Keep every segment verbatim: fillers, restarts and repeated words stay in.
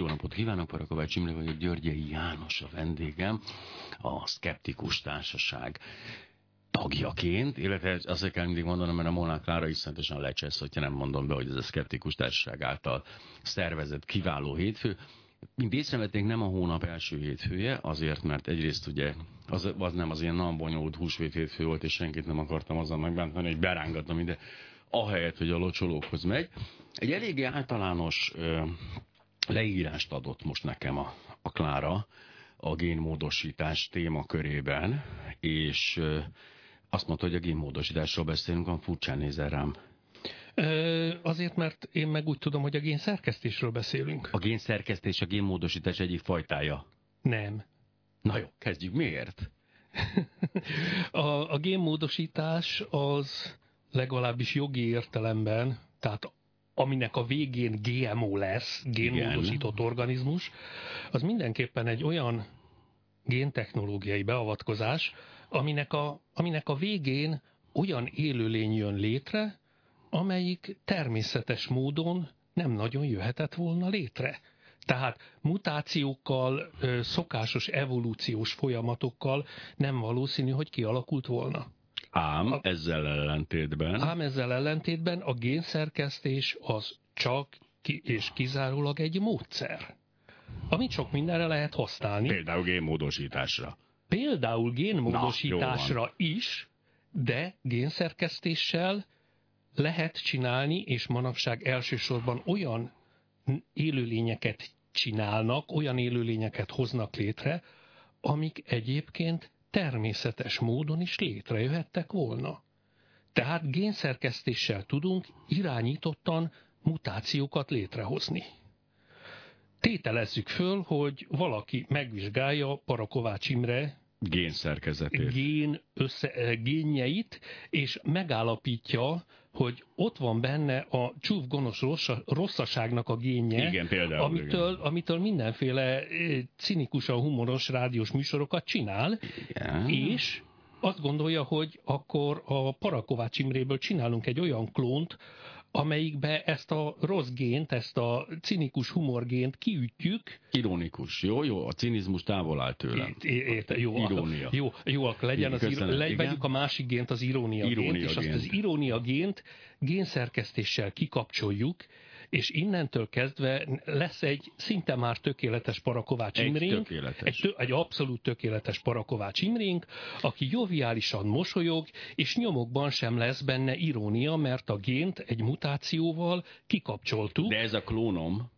Jó napot kívánok, Parakovács Imre vagyok, Györgyi János a vendégem, a Szkeptikus Társaság tagjaként, illetve azt kell mindig mondanom, mert a Molnár Klára iszonyatosan lecsesz, hogyha nem mondom be, hogy ez a Szkeptikus Társaság által szervezett kiváló hétfő. Mint észrevették, nem a hónap első hétfője, azért, mert egyrészt ugye az, az nem az ilyen nagyon bonyolult húsvét hétfő volt, és senkit nem akartam azzal megbántani, hogy berángatom ide, ahelyett, hogy a locsolókhoz megy. Egy eléggé általános ö, leírást adott most nekem a, a Klára a génmódosítás témakörében, és ö, azt mondta, hogy a génmódosításról beszélünk, hanem furcsán nézel rám. Azért, mert én meg úgy tudom, hogy a génszerkesztésről beszélünk. A génszerkesztés a génmódosítás egyik fajtája? Nem. Na jó, kezdjük. Miért? a, a génmódosítás az legalábbis jogi értelemben, tehát aminek a végén gé em o lesz, génmódosított Igen. organizmus, az mindenképpen egy olyan géntechnológiai beavatkozás, aminek a, aminek a végén olyan élőlény jön létre, amelyik természetes módon nem nagyon jöhetett volna létre. Tehát mutációkkal, szokásos evolúciós folyamatokkal nem valószínű, hogy kialakult volna. Ám a, ezzel ellentétben... Ám ezzel ellentétben a génszerkesztés az csak ki, és kizárólag egy módszer, amit sok mindenre lehet használni. Például génmódosításra. Például génmódosításra Na, is, de génszerkesztéssel lehet csinálni, és manapság elsősorban olyan élőlényeket csinálnak, olyan élőlényeket hoznak létre, amik egyébként természetes módon is létrejöhettek volna. Tehát génszerkesztéssel tudunk irányítottan mutációkat létrehozni. Tételezzük föl, hogy valaki megvizsgálja Parakovács Imre génszerkezetét, gén össze, génjeit, és megállapítja, hogy ott van benne a csúfgonosz rosszaságnak a génje, igen, például, amitől, igen. amitől mindenféle cinikusan humoros rádiós műsorokat csinál, igen. és azt gondolja, hogy akkor a Parakovács Imréből csinálunk egy olyan klónt, amelyikbe ezt a rossz gént, ezt a cinikus humorgént kiütjük. Ironikus, jó, jó, a cinizmus távol áll tőlem. Érte, jó, irónia. Jó, jó, akkor legyen az ir- legy, vegyük a másik gént, az irónia, irónia gént, és azt az irónia gént génszerkesztéssel kikapcsoljuk, és innentől kezdve lesz egy szinte már tökéletes Parakovács Imrénk, egy, tökéletes. egy, tö- egy abszolút tökéletes Parakovács Imrénk, aki joviálisan mosolyog, és nyomokban sem lesz benne irónia, mert a gént egy mutációval kikapcsoltuk. De ez a klónom,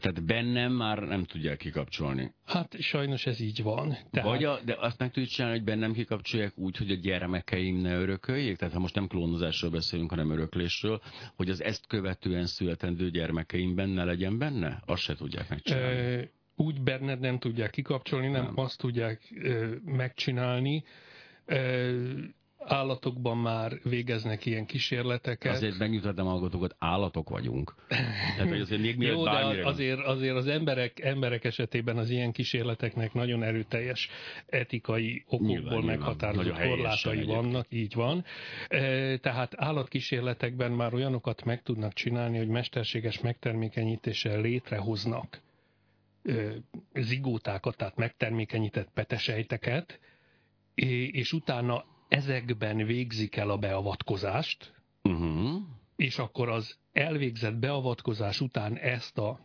tehát bennem már nem tudják kikapcsolni. Hát sajnos ez így van. Tehát... Vagy a, de azt meg tudjuk csinálni, hogy bennem kikapcsolják úgy, hogy a gyermekeim ne örököljék? Tehát ha most nem klónozásról beszélünk, hanem öröklésről, hogy az ezt követően születendő gyermekeim benne legyen benne? Azt se tudják megcsinálni. E, úgy benned nem tudják kikapcsolni, nem, nem. azt tudják e, megcsinálni. E, Állatokban már végeznek ilyen kísérleteket. Azért megnyugtatom a hallgatókat, állatok vagyunk. Tehát, hogy azért még Jó, de azért, azért az emberek, emberek esetében az ilyen kísérleteknek nagyon erőteljes etikai okokból meghatározott korlátai vannak, így van. Tehát állatkísérletekben már olyanokat meg tudnak csinálni, hogy mesterséges megtermékenyítéssel létrehoznak zigótákat, tehát megtermékenyített petesejteket, és utána ezekben végzik el a beavatkozást, uh-huh. és akkor az elvégzett beavatkozás után ezt a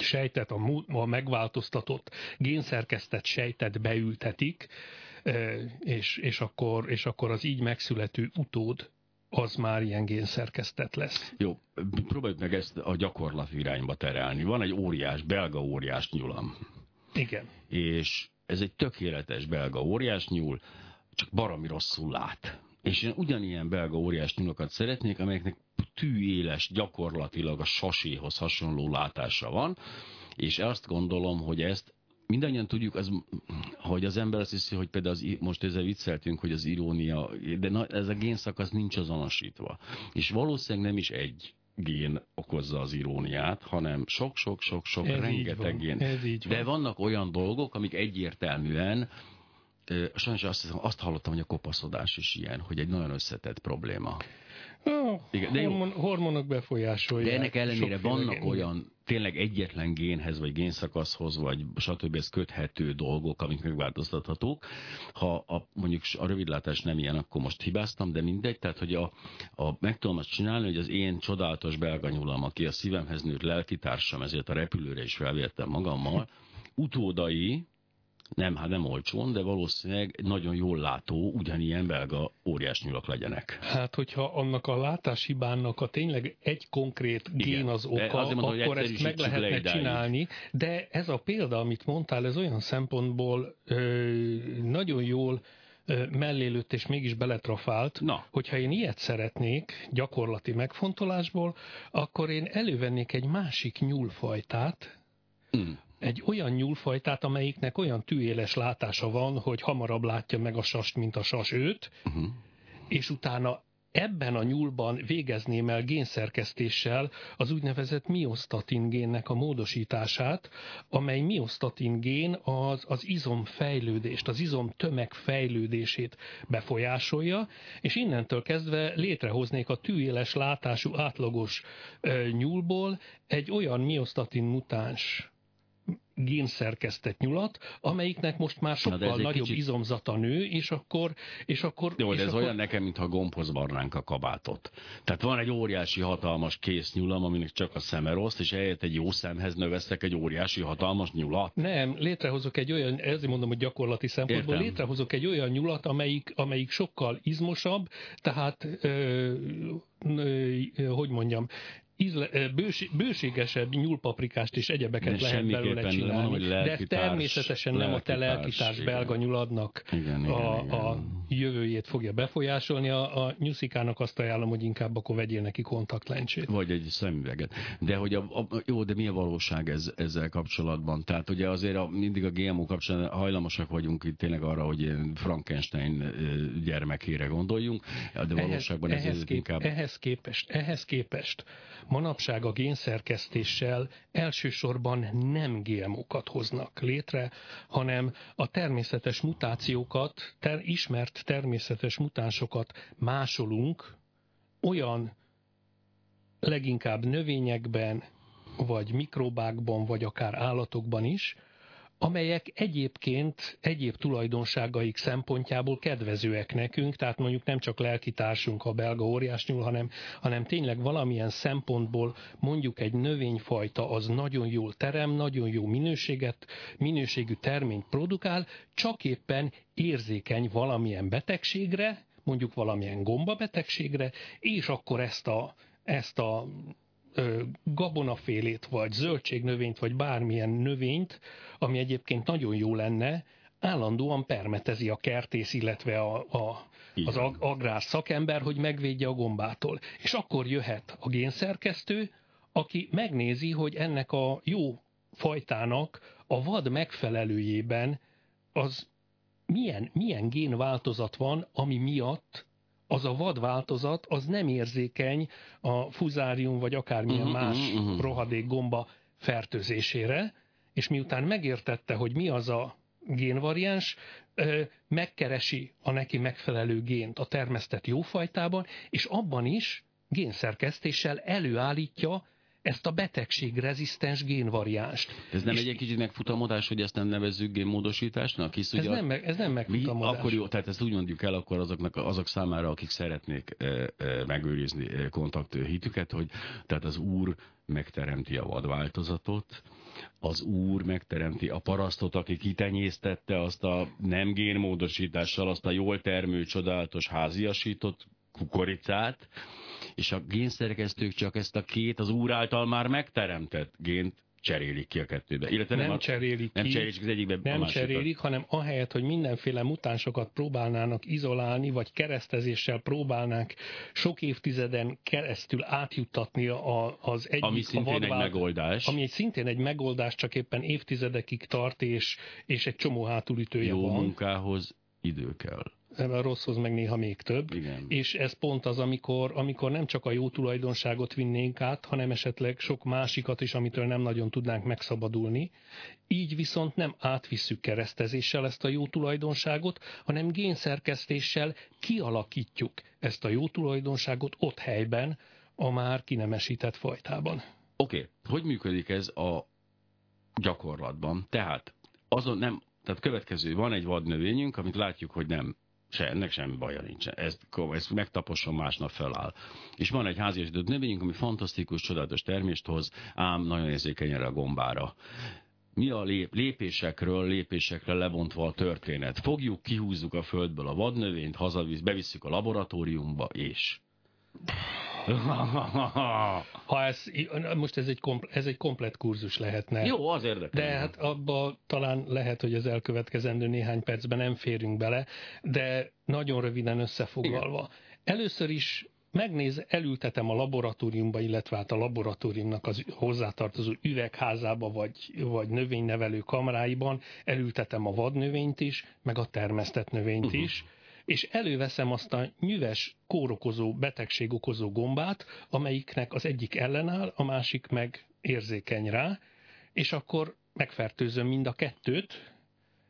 sejtet, a, mu- a megváltoztatott, génszerkesztett sejtet beültetik, és, és, akkor, és akkor az így megszülető utód, az már ilyen génszerkesztett lesz. Jó, próbáljuk meg ezt a gyakorlati irányba terelni. Van egy óriás, belga óriás nyulam. Igen. És ez egy tökéletes belga óriás nyúl, csak baromi rosszul lát. És én ugyanilyen belga óriás nyulakat szeretnék, amelyeknek tűéles, gyakorlatilag a saséhoz hasonló látása van, és azt gondolom, hogy ezt mindannyian tudjuk, az, hogy az ember azt hiszi, hogy például az, most ezzel vicceltünk, hogy az irónia, de na, ez a génszakasz nincs azonosítva. És valószínűleg nem is egy gén okozza az iróniát, hanem sok-sok-sok-sok rengeteg gén. De vannak olyan dolgok, amik egyértelműen sajnos azt, hiszem, azt hallottam, hogy a kopaszodás is ilyen, hogy egy nagyon összetett probléma. Oh, igen, de hormon, hormonok befolyásolják. De ennek ellenére vannak olyan tényleg egyetlen génhez, vagy génszakaszhoz, vagy stb. Ez köthető dolgok, amik megváltoztathatók. Ha a, mondjuk a rövidlátás nem ilyen, akkor most hibáztam, de mindegy. Tehát, hogy a, a, meg tudom azt csinálni, hogy az én csodálatos belga nyulam, aki a szívemhez nőtt lelkitársam, ezért a repülőre is felvértem magammal, utódai, nem, hát nem olcsón, de valószínűleg nagyon jól látó, ugyanilyen belga óriás nyulak legyenek. Hát, hogyha annak a látáshibának a tényleg egy konkrét igen, gén az oka, mondom, akkor ezt meg lehetne le csinálni, de ez a példa, amit mondtál, ez olyan szempontból ö, nagyon jól ö, mellélőtt és mégis beletrafált, na, hogyha én ilyet szeretnék gyakorlati megfontolásból, akkor én elővennék egy másik nyúlfajtát, mm. egy olyan nyúlfajtát, amelyiknek olyan tűéles látása van, hogy hamarabb látja meg a sast, mint a sas őt, uh-huh. és utána ebben a nyúlban végezném el génszerkesztéssel az úgynevezett miostatin génnek a módosítását, amely miostatin gén az, az izomfejlődést, az izomtömeg fejlődését befolyásolja, és innentől kezdve létrehoznék a tűéles látású átlagos ö, nyúlból egy olyan miostatin mutáns génszerkesztett nyulat, amelyiknek most már sokkal nagyobb kicsit... izomzata nő, és akkor... És akkor jó, és ez akkor... olyan nekem, mintha gombhoz varnánk a kabátot. Tehát van egy óriási, hatalmas kész nyulam, aminek csak a szeme rossz, és eljött egy jó szemhez növesztek egy óriási, hatalmas nyulat. Nem, létrehozok egy olyan, ezért mondom, hogy gyakorlati szempontból, értem, létrehozok egy olyan nyulat, amelyik, amelyik sokkal izmosabb, tehát, ö, ö, ö, hogy mondjam, Ízle, bős, bőségesebb nyúlpaprikást és egyebeket de lehet belőle csinálni, mondom, de ez természetesen nem a te lelkitárs belga nyuladnak igen, a, igen, a jövőjét fogja befolyásolni. A, a nyuszikának azt ajánlom, hogy inkább akkor vegyél neki kontaktlencsét. Vagy egy szemüveget. De hogy a, a, jó, de mi a valóság ez, ezzel kapcsolatban? Tehát ugye azért a, mindig a gé em o kapcsolatban hajlamosak vagyunk itt tényleg arra, hogy Frankenstein gyermekére gondoljunk, de valóságban ehhez, ez, ehhez ez kép, inkább... Ehhez képest, ehhez képest manapság a génszerkesztéssel elsősorban nem gé em o-kat hoznak létre, hanem a természetes mutációkat, ter, ismert természetes mutánsokat másolunk olyan leginkább növényekben, vagy mikrobákban, vagy akár állatokban is, amelyek egyébként egyéb tulajdonságaik szempontjából kedvezőek nekünk, tehát mondjuk nem csak lelkitársunk a belga óriásnyúl, hanem, hanem tényleg valamilyen szempontból mondjuk egy növényfajta az nagyon jól terem, nagyon jó minőséget, minőségű terményt produkál, csak éppen érzékeny valamilyen betegségre, mondjuk valamilyen gombabetegségre, és akkor ezt a, ezt a gabonafélét, vagy zöldségnövényt, vagy bármilyen növényt, ami egyébként nagyon jó lenne, állandóan permetezi a kertész, illetve a, a, az ag- agrár szakember, hogy megvédje a gombától. És akkor jöhet a génszerkesztő, aki megnézi, hogy ennek a jó fajtának a vad megfelelőjében az milyen, milyen génváltozat van, ami miatt az a vadváltozat, az nem érzékeny a fuzárium, vagy akármilyen uh-huh, más uh-huh. rohadék gomba fertőzésére, és miután megértette, hogy mi az a génvariáns, megkeresi a neki megfelelő gént a termesztett jófajtában, és abban is génszerkesztéssel előállítja ezt a betegségrezisztens génvariánst. Ez nem és egy egy kicsit megfutamodás, hogy ezt nem nevezzük génmódosításnak? Hisz, ez, ugye, nem meg, ez nem megfutamodás. Akkor jó, tehát ezt úgy mondjuk el akkor azoknak, azok számára, akik szeretnék e, e, megőrizni e, kontakthitüket, hogy tehát az Úr megteremti a vadváltozatot, az Úr megteremti a parasztot, aki kitenyésztette azt a nem génmódosítással, azt a jól termő, csodálatos háziasított kukoricát, és a génszerkesztők csak ezt a két, az Úr által már megteremtett gént cserélik ki a kettőbe. Illetve nem, nem cserélik nem ki, cserélik az egyikbe, nem cserélik, hanem ahelyett, hogy mindenféle mutánsokat próbálnának izolálni, vagy keresztezéssel próbálnák sok évtizeden keresztül átjuttatni a, az egyik, ami szintén a vadvál, egy megoldás. Ami egy szintén egy megoldás, csak éppen évtizedekig tart, és, és egy csomó hátulütője jó van. Jó munkához idő kell. A rosszhoz meg néha még több, igen. És ez pont az, amikor, amikor nem csak a jó tulajdonságot vinnénk át, hanem esetleg sok másikat is, amitől nem nagyon tudnánk megszabadulni. Így viszont nem átvisszük keresztezéssel ezt a jó tulajdonságot, hanem génszerkesztéssel kialakítjuk ezt a jó tulajdonságot ott helyben, a már kinemesített fajtában. Oké, okay. Hogy működik ez a gyakorlatban? Tehát, azon nem, tehát következő, van egy vadnövényünk, amit látjuk, hogy nem, se, ennek semmi baja nincsen. Ezt, ezt megtaposson, másnap feláll. És van egy háziasított növényünk, ami fantasztikus, csodálatos termést hoz, ám nagyon érzékeny erre a gombára. Mi a lépésekről, lépésekre lebontva a történet? Fogjuk, kihúzzuk a földből a vadnövényt, hazavisz, bevisszük a laboratóriumba, és... Ha ez, most ez egy, kompl, ez egy komplet kurzus lehetne. Jó, az érdekel. De hát abba talán lehet, hogy az elkövetkezendő néhány percben nem férünk bele, de nagyon röviden összefoglalva. Igen. Először is megnéz, elültetem a laboratóriumba, illetve hát a laboratóriumnak az hozzátartozó üvegházába, vagy, vagy növénynevelő kamráiban, elültetem a vadnövényt is, meg a termesztett növényt uh-huh. is, és előveszem azt a nyüves, kórokozó, betegségokozó gombát, amelyiknek az egyik ellenáll, a másik meg érzékeny rá, és akkor megfertőzöm mind a kettőt,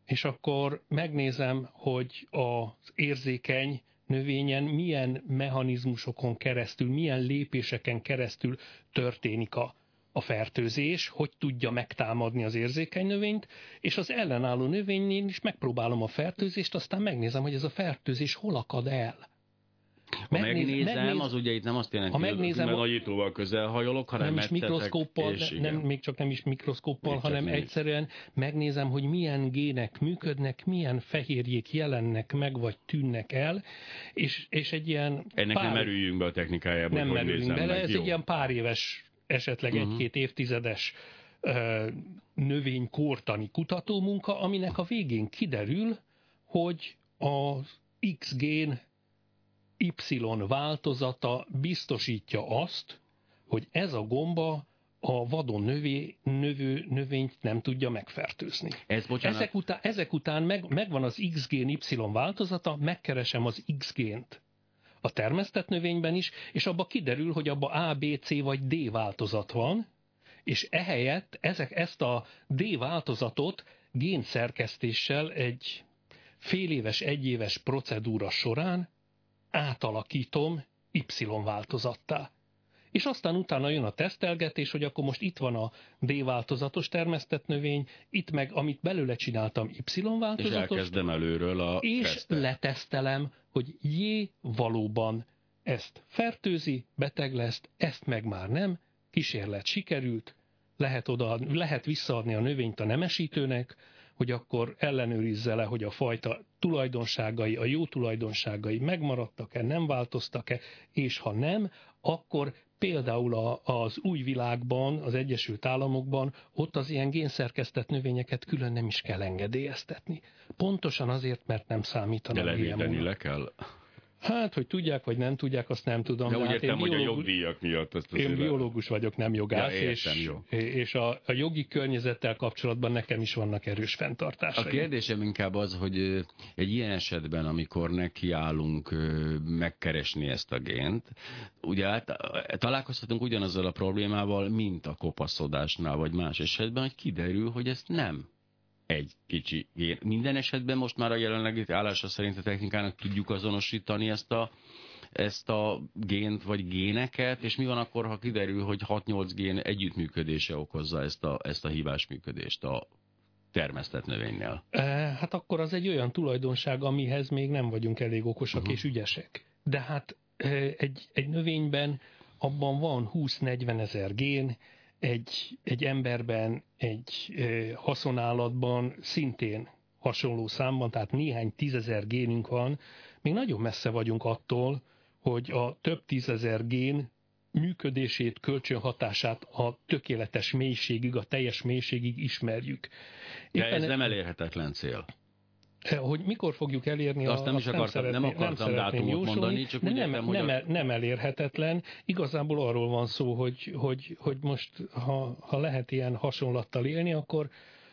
és akkor megnézem, hogy az érzékeny növényen milyen mechanizmusokon keresztül, milyen lépéseken keresztül történik a, a fertőzés, hogy tudja megtámadni az érzékeny növényt, és az ellenálló növénynél is megpróbálom a fertőzést, aztán megnézem, hogy ez a fertőzés hol akad el. Ha megnéz, megnézem, megnéz... az ugye itt nem azt jelenti, hogy megnézem, a... nagyítóval közel hajolok, hanem nem is mikroszkóppal, és nem, még csak nem is mikroszkóppal, hanem nem egyszerűen megnézem, hogy milyen gének működnek, milyen fehérjék jelennek meg, vagy tűnnek el, és, és egy ilyen... Ennek pár... nem merüljünk be a technikájába, nem hogy nézem bele, meg. Ez jó. Egy ilyen pár éves, esetleg uh-huh. egy-két évtizedes ö, növénykortani kutatómunka, aminek a végén kiderül, hogy az X gén Y változata biztosítja azt, hogy ez a gomba a vadon növé, növő növényt nem tudja megfertőzni. Ez, ezek után, ezek után meg, megvan az X-gén Y változata, megkeresem az X-gént a termesztett növényben is, és abba kiderül, hogy abba A, B, C vagy D változat van, és ehelyett ezek, ezt a D változatot génszerkesztéssel egy féléves, egyéves procedúra során átalakítom Y változattá. És aztán utána jön a tesztelgetés, hogy akkor most itt van a D változatos termesztett növény, itt meg, amit belőle csináltam, Y változatos. És elkezdem előről a És tesztel. letesztelem, hogy J valóban ezt fertőzi, beteg lesz, ezt meg már nem, kísérlet sikerült, lehet, oda, lehet visszaadni a növényt a nemesítőnek, hogy akkor ellenőrizze le, hogy a fajta tulajdonságai, a jó tulajdonságai megmaradtak-e, nem változtak-e, és ha nem, akkor például a, az új világban, az Egyesült Államokban, ott az ilyen génszerkesztett növényeket külön nem is kell engedélyeztetni. Pontosan azért, mert nem számítanak. Elevíteni le kell. Hát, hogy tudják, vagy nem tudják, azt nem tudom. De úgy hát értem, én biológus... hogy a jogdíjak miatt. Ezt én biológus vagyok, nem jogász, ja, értem, és, és a, a jogi környezettel kapcsolatban nekem is vannak erős fenntartásai. A kérdésem inkább az, hogy egy ilyen esetben, amikor nekiállunk megkeresni ezt a gént, ugye hát, találkozhatunk ugyanazzal a problémával, mint a kopaszodásnál, vagy más esetben, hogy kiderül, hogy ezt nem. Egy kicsi gén. Minden esetben most már a jelenlegi állása szerint a technikának tudjuk azonosítani ezt a, ezt a gént vagy géneket, és mi van akkor, ha kiderül, hogy hat-nyolc gén együttműködése okozza ezt a, ezt a hibás működést a termesztett növénynél? Hát akkor az egy olyan tulajdonság, amihez még nem vagyunk elég okosak uh-huh. és ügyesek. De hát egy, egy növényben abban van húsz-negyven ezer gén, Egy, egy emberben, egy ö, haszonállatban szintén hasonló számban, tehát néhány tízezer génünk van, még nagyon messze vagyunk attól, hogy a több tízezer gén működését, kölcsönhatását a tökéletes mélységig, a teljes mélységig ismerjük. Éppen De ez nem elérhetetlen cél. Hogy mikor fogjuk elérni, azt nem, azt nem, akartam, szeretném, nem akartam nem dátumot jósolni, mondani, csak nem, értem, nem, a... nem elérhetetlen. Igazából arról van szó, hogy, hogy, hogy most, ha, ha lehet ilyen hasonlattal élni, akkor,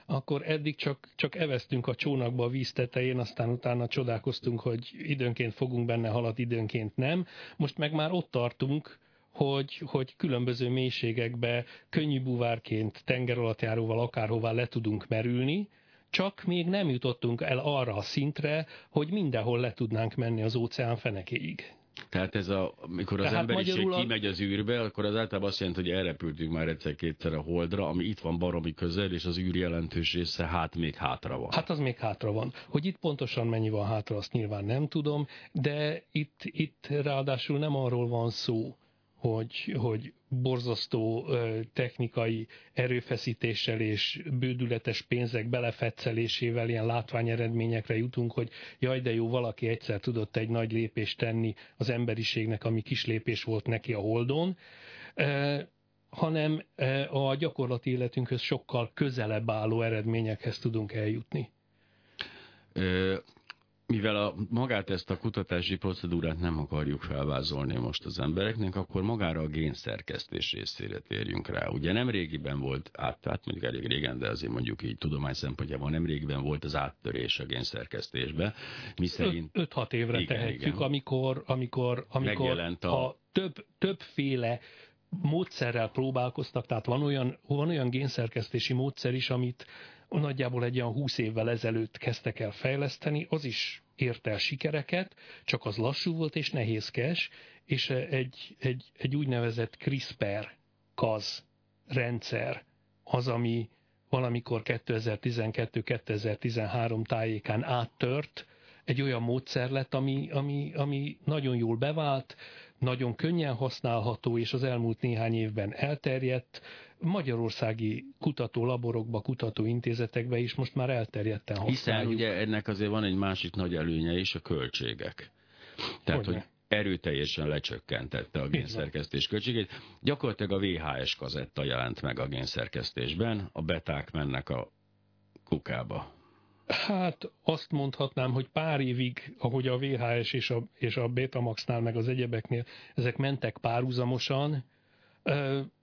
akkor eddig csak, csak evesztünk a csónakba a víz tetején, aztán utána csodálkoztunk, hogy időnként fogunk benne halat, időnként nem. Most meg már ott tartunk, Hogy, hogy különböző mélységekbe könnyű búvárként, tengeralattjáróval akárhová le tudunk merülni, csak még nem jutottunk el arra a szintre, hogy mindenhol le tudnánk menni az óceán fenekéig. Tehát ez a, amikor az emberiség magyarul... kimegy az űrbe, akkor az általában azt jelenti, hogy elrepültünk már egyszer-kétszer a Holdra, ami itt van baromi közel, és az űr jelentős része hát még hátra van. Hát az még hátra van. Hogy itt pontosan mennyi van hátra, azt nyilván nem tudom, de itt, itt ráadásul nem arról van szó, hogy, hogy borzasztó technikai erőfeszítéssel és bődületes pénzek belefetszelésével ilyen látványeredményekre jutunk, hogy jaj, de jó, valaki egyszer tudott egy nagy lépést tenni az emberiségnek, ami kis lépés volt neki a Holdon, hanem a gyakorlati életünkhöz sokkal közelebb álló eredményekhez tudunk eljutni. E- Mivel a, magát ezt a kutatási procedúrát nem akarjuk felvázolni most az embereknek, akkor magára a génszerkesztés részére térjünk rá. Ugye nem régiben volt, át, hát mondjuk elég régen, de azért mondjuk így tudomány szempontjában nem régiben volt az áttörés a génszerkesztésbe. Miszerint... öt-hat évre igen, tehetjük, igen. amikor, amikor, amikor a... a több, többféle módszerrel próbálkoztak, tehát van olyan, van olyan génszerkesztési módszer is, amit nagyjából egy olyan húsz évvel ezelőtt kezdtek el fejleszteni, az is érte el sikereket, csak az lassú volt és nehézkes, és egy, egy, egy úgynevezett CRISPR-Cas rendszer az, ami valamikor kétezer-tizenkettő kétezer-tizenhárom tájékán áttört, egy olyan módszer lett, ami, ami, ami nagyon jól bevált, nagyon könnyen használható, és az elmúlt néhány évben elterjedt, magyarországi kutatólaborokba, kutatóintézetekbe is most már elterjedten használjuk. Hiszen ugye ennek azért van egy másik nagy előnye is, a költségek. Tehát, hogy, hogy erőteljesen lecsökkentette a génszerkesztés költségét. Gyakorlatilag a vé há es kazetta jelent meg a génszerkesztésben, a beták mennek a kukába. Hát azt mondhatnám, hogy pár évig, ahogy a vé há es és a, és a Betamaxnál, meg az egyebeknél, ezek mentek párhuzamosan.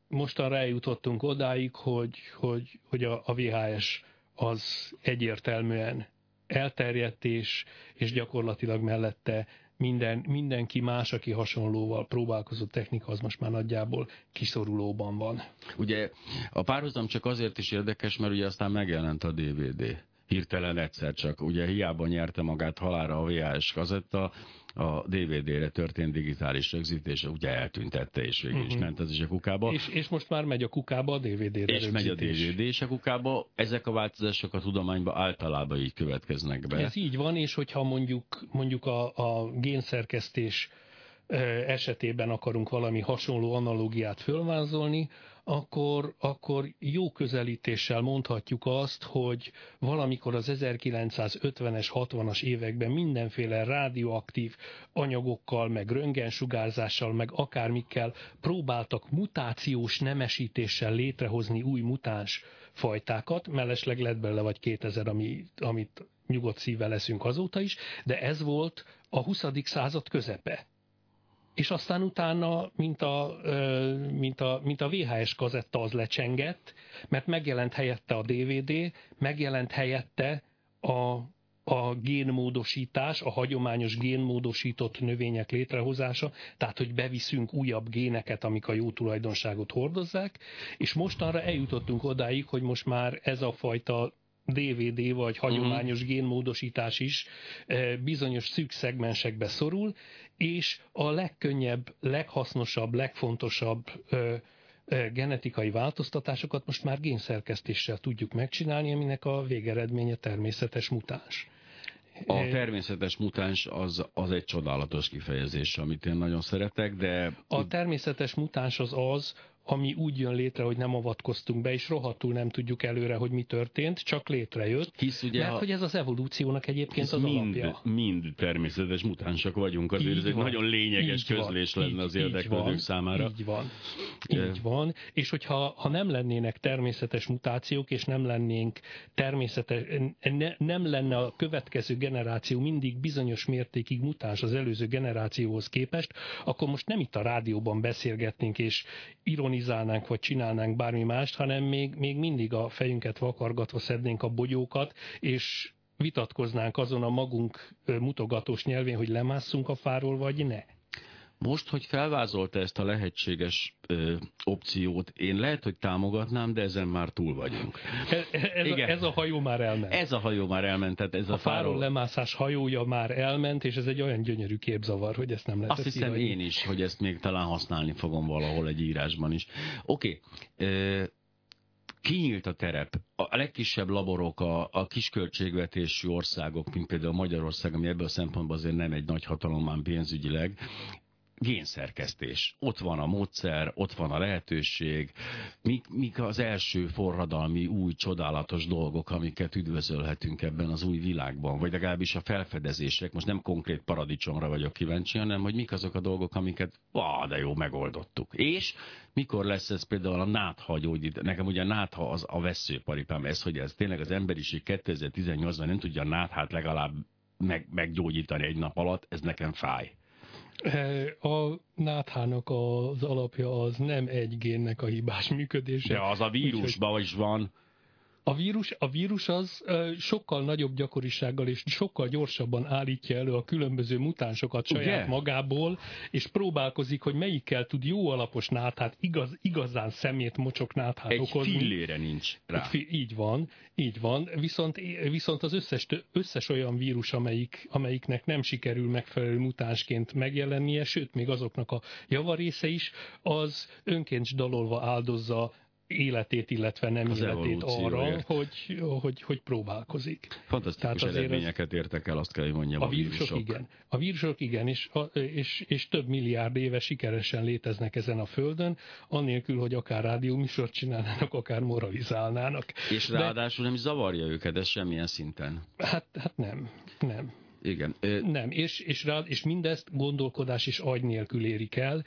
Mostanra eljutottunk odáig, hogy, hogy, hogy a, a vé há es az egyértelműen elterjedt, és, és gyakorlatilag mellette minden, mindenki más, aki hasonlóval próbálkozó technika, az most már nagyjából kiszorulóban van. Ugye a párhuzam csak azért is érdekes, mert ugye aztán megjelent a dé vé dé. Hirtelen egyszer csak, ugye hiába nyerte magát halálra a vé há es kazetta, a dé vé dére történt digitális rögzítése, ugye eltüntette, és végül is ment az is a kukába. És, és most már megy a kukába a dé vé dére és rögzítés. Megy a dé vé dé és a kukába. Ezek a változások a tudományban általában így következnek be. Ez így van, és hogyha mondjuk, mondjuk a, a génszerkesztés esetében akarunk valami hasonló analógiát fölvázolni, akkor, akkor jó közelítéssel mondhatjuk azt, hogy valamikor az ezerkilencszázötvenes, hatvanas években mindenféle rádióaktív anyagokkal, meg röntgensugárzással, meg akármikkel próbáltak mutációs nemesítéssel létrehozni új mutáns fajtákat, mellesleg lett belőle vagy kétezer, ami, amit nyugodt szívvel leszünk azóta is, de ez volt a huszadik század közepe. És aztán utána, mint a, mint a, mint a vé há es kazetta az lecsengett, mert megjelent helyette a dé vé dé, megjelent helyette a, a génmódosítás, a hagyományos génmódosított növények létrehozása, tehát hogy beviszünk újabb géneket, amik a jó tulajdonságot hordozzák, és mostanra eljutottunk odáig, hogy most már ez a fajta dé vé dé vagy hagyományos uh-huh. génmódosítás is bizonyos szűk szegmensekbe szorul, és a legkönnyebb, leghasznosabb, legfontosabb ö, ö, genetikai változtatásokat most már génszerkesztéssel tudjuk megcsinálni, aminek a végeredménye természetes mutáns. A természetes mutáns az, az egy csodálatos kifejezés, amit én nagyon szeretek, de... A természetes mutáns az az, ami úgy jön létre, hogy nem avatkoztunk be, és rohadtul nem tudjuk előre, hogy mi történt, csak létrejött. Hisz ugye mert a... hogy ez az evolúciónak egyébként az mind, alapja. Mind természetes mutánsak vagyunk, azért ez egy nagyon lényeges így közlés van, lenne így, az érdeklődők számára. Így van, e... így van. És hogyha ha nem lennének természetes mutációk, és nem lennénk természetes, ne, nem lenne a következő generáció mindig bizonyos mértékig mutáns az előző generációhoz képest, akkor most nem itt a rádióban beszélgetnénk, és ironizálnánk, vagy csinálnánk bármi mást, hanem még, még mindig a fejünket vakargatva szednénk a bogyókat, és vitatkoznánk azon a magunk mutogatós nyelvén, hogy lemásszunk a fáról, vagy ne. Most, hogy felvázolta ezt a lehetséges ö, opciót, én lehet, hogy támogatnám, de ezen már túl vagyunk. Ez, ez, a, ez a hajó már elment. Ez a hajó már elment. Tehát ez a a fáról lemászás hajója már elment, és ez egy olyan gyönyörű képzavar, hogy ezt nem lehet. Azt hiszem hívani. Én is, hogy ezt még talán használni fogom valahol egy írásban is. Oké. Okay. Kinyílt a terep. A legkisebb laborok, a, a kisköltségvetésű országok, mint például Magyarország, ami ebből a szempontból azért nem egy nagy hatalom, ám pénzügyileg, génszerkesztés. Ott van a módszer, ott van a lehetőség. Mik, mik az első forradalmi, új, csodálatos dolgok, amiket üdvözölhetünk ebben az új világban? Vagy legalábbis a felfedezések, most nem konkrét paradicsomra vagyok kíváncsi, hanem hogy mik azok a dolgok, amiket, ah, de jó, megoldottuk. És mikor lesz ez például a nátha gyógyít? Nekem ugye a nátha az a vesszőparipám, ez, hogy ez tényleg az emberiség kétezer-tizennyolcban nem tudja a náthát legalább meg, meggyógyítani egy nap alatt, ez nekem fáj. A náthának az alapja az nem egy génnek a hibás működése. De az a vírusban is van. A vírus, a vírus az sokkal nagyobb gyakorisággal és sokkal gyorsabban állítja elő a különböző mutánsokat saját Ugye? magából, és próbálkozik, hogy melyikkel tud jó alapos náthát, igaz, igazán szemét mocsok náthát egy okozni. Egy fillére nincs rá. Fi, így van, így van. Viszont, viszont az összes, összes olyan vírus, amelyik, amelyiknek nem sikerül megfelelő mutánsként megjelennie, sőt, még azoknak a javarésze is, az önként dalolva áldozza életét, illetve nem az életét arra, hogy, hogy, hogy próbálkozik. Fantasztikus eredményeket értek el, azt kell, hogy mondjam, a vírusok. A vírusok igen, a vírusok, igen és, és, és több milliárd éve sikeresen léteznek ezen a földön, anélkül, hogy akár rádióműsort csinálnának, akár moralizálnának. És ráadásul de nem is zavarja őket, ez semmilyen szinten. Hát, hát nem, nem. Igen. Nem, és, és, rá, és mindezt gondolkodás és agy nélkül érik el.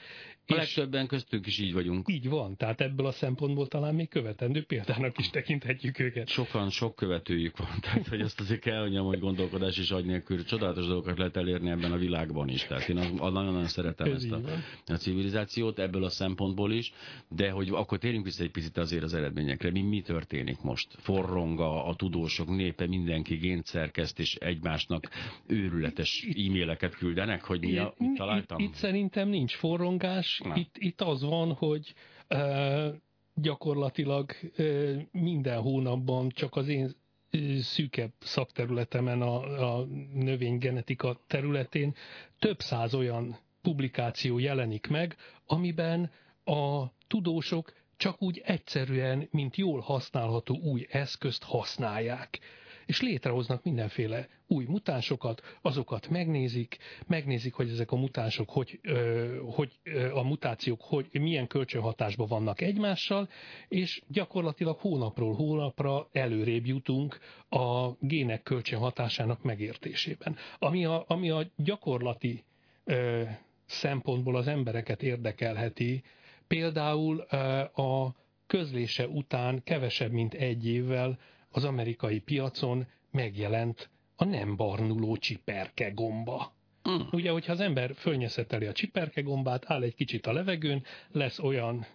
A legtöbben köztünk is így vagyunk. Így van, tehát ebből a szempontból talán még követendő példának is tekinthetjük őket. Sokan, sok követőjük van, tehát hogy azt azért kell, hogy hogy gondolkodás és agy nélkül csodálatos dolgokat lehet elérni ebben a világban is. Tehát én nagyon-nagyon szeretem ezt a, a civilizációt ebből a szempontból is, de hogy akkor térjünk vissza egy picit azért az eredményekre. Mi, mi történik most? Forrong a, a tudósok népe, mindenki génszerkeszt és egymásnak őrületes e-maileket küldenek, hogy mi a, mit találtam? Itt, itt szerintem nincs forrongás. Itt, itt az van, hogy uh, gyakorlatilag uh, minden hónapban csak az én szűkebb szakterületemen, a, a növénygenetika területén több száz olyan publikáció jelenik meg, amiben a tudósok csak úgy egyszerűen, mint jól használható új eszközt használják. És létrehoznak mindenféle új mutánsokat, azokat megnézik, megnézik, hogy ezek a mutánsok, hogy, hogy a mutációk, hogy milyen kölcsönhatásban vannak egymással, és gyakorlatilag hónapról hónapra előrébb jutunk a gének kölcsönhatásának megértésében. Ami a, ami a gyakorlati ö, szempontból az embereket érdekelheti, például ö, a közlése után kevesebb, mint egy évvel az amerikai piacon megjelent a nem barnuló csiperkegomba. Mm. Ugye, hogyha az ember fölnyeszeteli a csiperkegombát, áll egy kicsit a levegőn, lesz olyan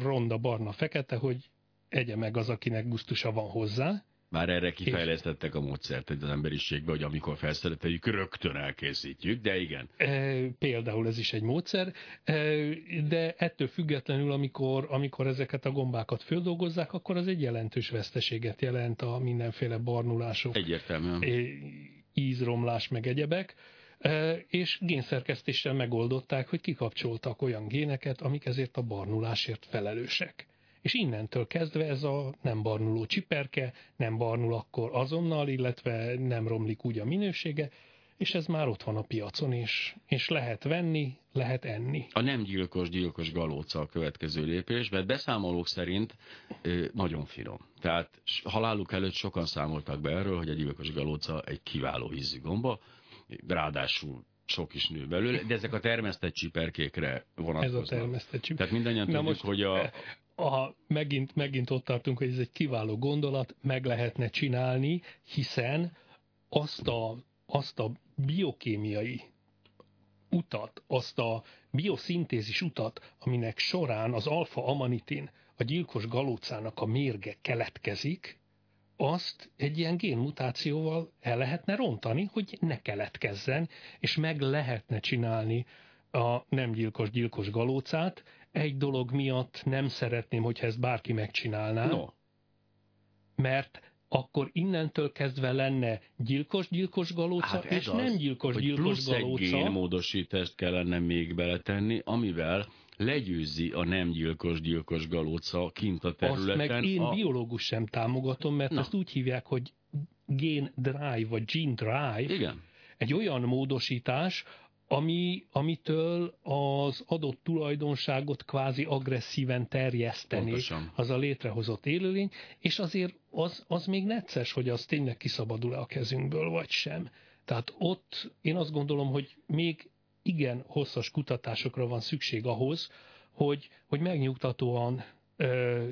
ronda, barna, fekete, hogy egye meg az, akinek gusztusa van hozzá. Már erre kifejlesztettek a módszert az emberiségbe, hogy amikor felszereteljük, rögtön elkészítjük, de igen. E, például ez is egy módszer, e, de ettől függetlenül, amikor, amikor ezeket a gombákat földolgozzák, akkor az egy jelentős veszteséget jelent a mindenféle barnulások, egyértelműen ízromlás meg egyebek, e, és génszerkesztéssel megoldották, hogy kikapcsoltak olyan géneket, amik ezért a barnulásért felelősek. És innentől kezdve ez a nem barnuló csiperke, nem barnul akkor azonnal, illetve nem romlik úgy a minősége, és ez már ott van a piacon is, és lehet venni, lehet enni. A nem gyilkos, gyilkos galóca a következő lépés, mert beszámolók szerint nagyon finom. Tehát haláluk előtt sokan számoltak be erről, hogy a gyilkos galóca egy kiváló ízű gomba, ráadásul sok is nő belőle, de ezek a termesztett csiperkékre vonatkoznak. Ez a termesztett csiperkék. Tehát mindannyian tudjuk, most... hogy a... A, megint, megint ott tartunk, hogy ez egy kiváló gondolat, meg lehetne csinálni, hiszen azt a, azt a biokémiai utat, azt a bioszintézis utat, aminek során az alfa-amanitin, a gyilkos galócának a mérge keletkezik, azt egy ilyen génmutációval el lehetne rontani, hogy ne keletkezzen, és meg lehetne csinálni a nem gyilkos gyilkos galócát. Egy dolog miatt nem szeretném, hogyha ezt bárki megcsinálná, no. mert akkor innentől kezdve lenne gyilkos-gyilkos galóca, hát és az, nem gyilkos-gyilkos galóca. Plusz egy génmódosítást kellene még beletenni, amivel legyőzi a nem gyilkos-gyilkos galóca kint a területen. Azt meg én a... biológus sem támogatom, mert Na. ezt úgy hívják, hogy gene drive, vagy gene drive. Igen. Egy olyan módosítás, ami, amitől az adott tulajdonságot kvázi agresszíven terjeszteni. Pontosan. Az a létrehozott élőlény, és azért az, az még necces, hogy az tényleg kiszabadul-e a kezünkből, vagy sem. Tehát ott én azt gondolom, hogy még igen hosszas kutatásokra van szükség ahhoz, hogy, hogy megnyugtatóan ö,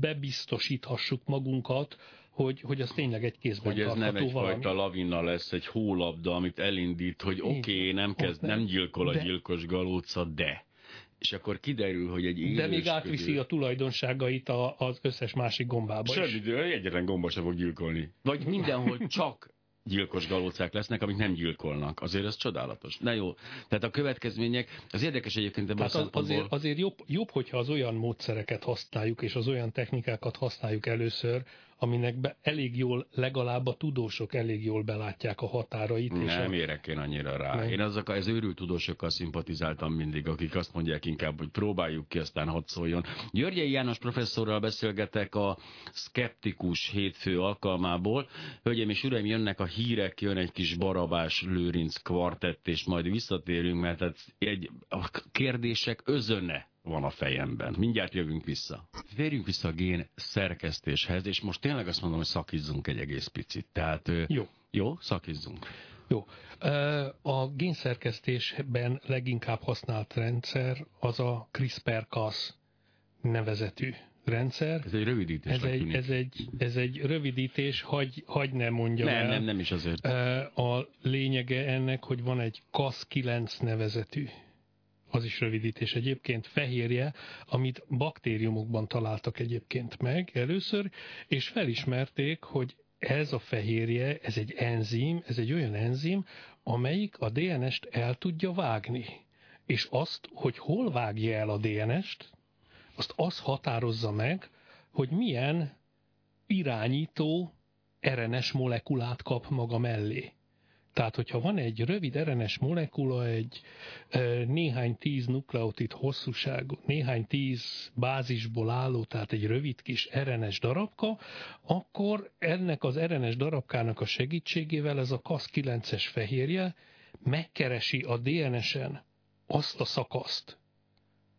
bebiztosíthassuk magunkat, Hogy, hogy az tényleg egy kézben tartható valami. Hogy ez nem egyfajta lavina lesz, egy hólabda, amit elindít, hogy oké, okay, nem, kezd, nem gyilkol a gyilkos galóca, de. És akkor kiderül, hogy egy élősködő... De még átviszi a tulajdonságait a, az összes másik gombába Semmi is. Semmi idő, egyetlen gomba sem fog gyilkolni. Vagy mindenhol csak gyilkos galócák lesznek, amik nem gyilkolnak. Azért ez csodálatos. Na jó, tehát a következmények, az érdekes egyébként ebben a szempontból... Azért, azért jobb, jobb, hogyha az olyan módszereket használjuk, és az olyan technikákat használjuk először, aminek be, elég jól, legalább a tudósok elég jól belátják a határait. Nem érek én annyira rá. Nem. Én azok az őrült tudósokkal szimpatizáltam mindig, akik azt mondják inkább, hogy próbáljuk ki, aztán hadd szóljon. Györgyi János professzorral beszélgetek a Szkeptikus hétfő alkalmából. Hölgyeim és uraim, jönnek a hírek, jön egy kis Barabás Lőrinc kvartett, és majd visszatérünk, mert hát egy, a kérdések özöne van a fejemben. Mindjárt jövünk vissza. Térjünk vissza a gén szerkesztéshez, és most tényleg azt mondom, hogy szakízzunk egy egész picit. Tehát jó, jó szakízzunk. Jó. A génszerkesztésben leginkább használt rendszer az a CRISPR-Cas nevezetű rendszer. Ez egy rövidítés. Ez egy, ez egy, ez egy rövidítés, hagy, hagy ne mondjam nem, el. Nem, nem is azért. A lényege ennek, hogy van egy Cas kilenc nevezetű, az is rövidítés egyébként, fehérje, amit baktériumokban találtak egyébként meg először, és felismerték, hogy ez a fehérje, ez egy enzim, ez egy olyan enzim, amelyik a dé en est el tudja vágni. És azt, hogy hol vágja el a dé en est, azt az határozza meg, hogy milyen irányító er en es molekulát kap maga mellé. Tehát, hogyha van egy rövid er en es molekula, egy néhány tíz nukleotid hosszúságú, néhány tíz bázisból álló, tehát egy rövid kis er en es darabka, akkor ennek az er en es darabkának a segítségével ez a Cas kilences fehérje megkeresi a dé en esen azt a szakaszt,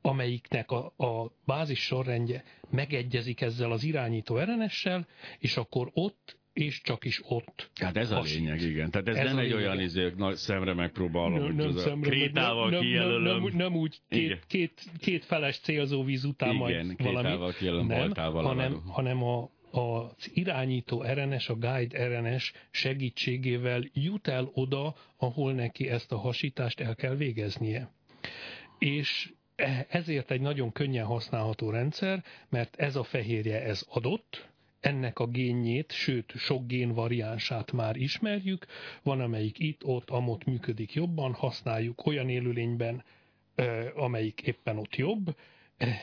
amelyiknek a, a bázis sorrendje megegyezik ezzel az irányító er en essel, és akkor ott és csak is ott. Hát ez a hasít. Lényeg, igen. Tehát ez, ez nem egy olyan izé, szemre megpróbálom, nem, hogy nem az szemre, krétával nem, kijelölöm. Nem, nem, nem úgy két, két, két feles célzóvíz után igen, majd valami, kijelölöm, nem, hanem, hanem a, az irányító er en es, a guide er en es segítségével jut el oda, ahol neki ezt a hasítást el kell végeznie. És ezért egy nagyon könnyen használható rendszer, mert ez a fehérje, ez adott, ennek a génjét, sőt, sok génvariánsát már ismerjük, van amelyik itt, ott, amott működik jobban, használjuk olyan élőlényben, amelyik éppen ott jobb,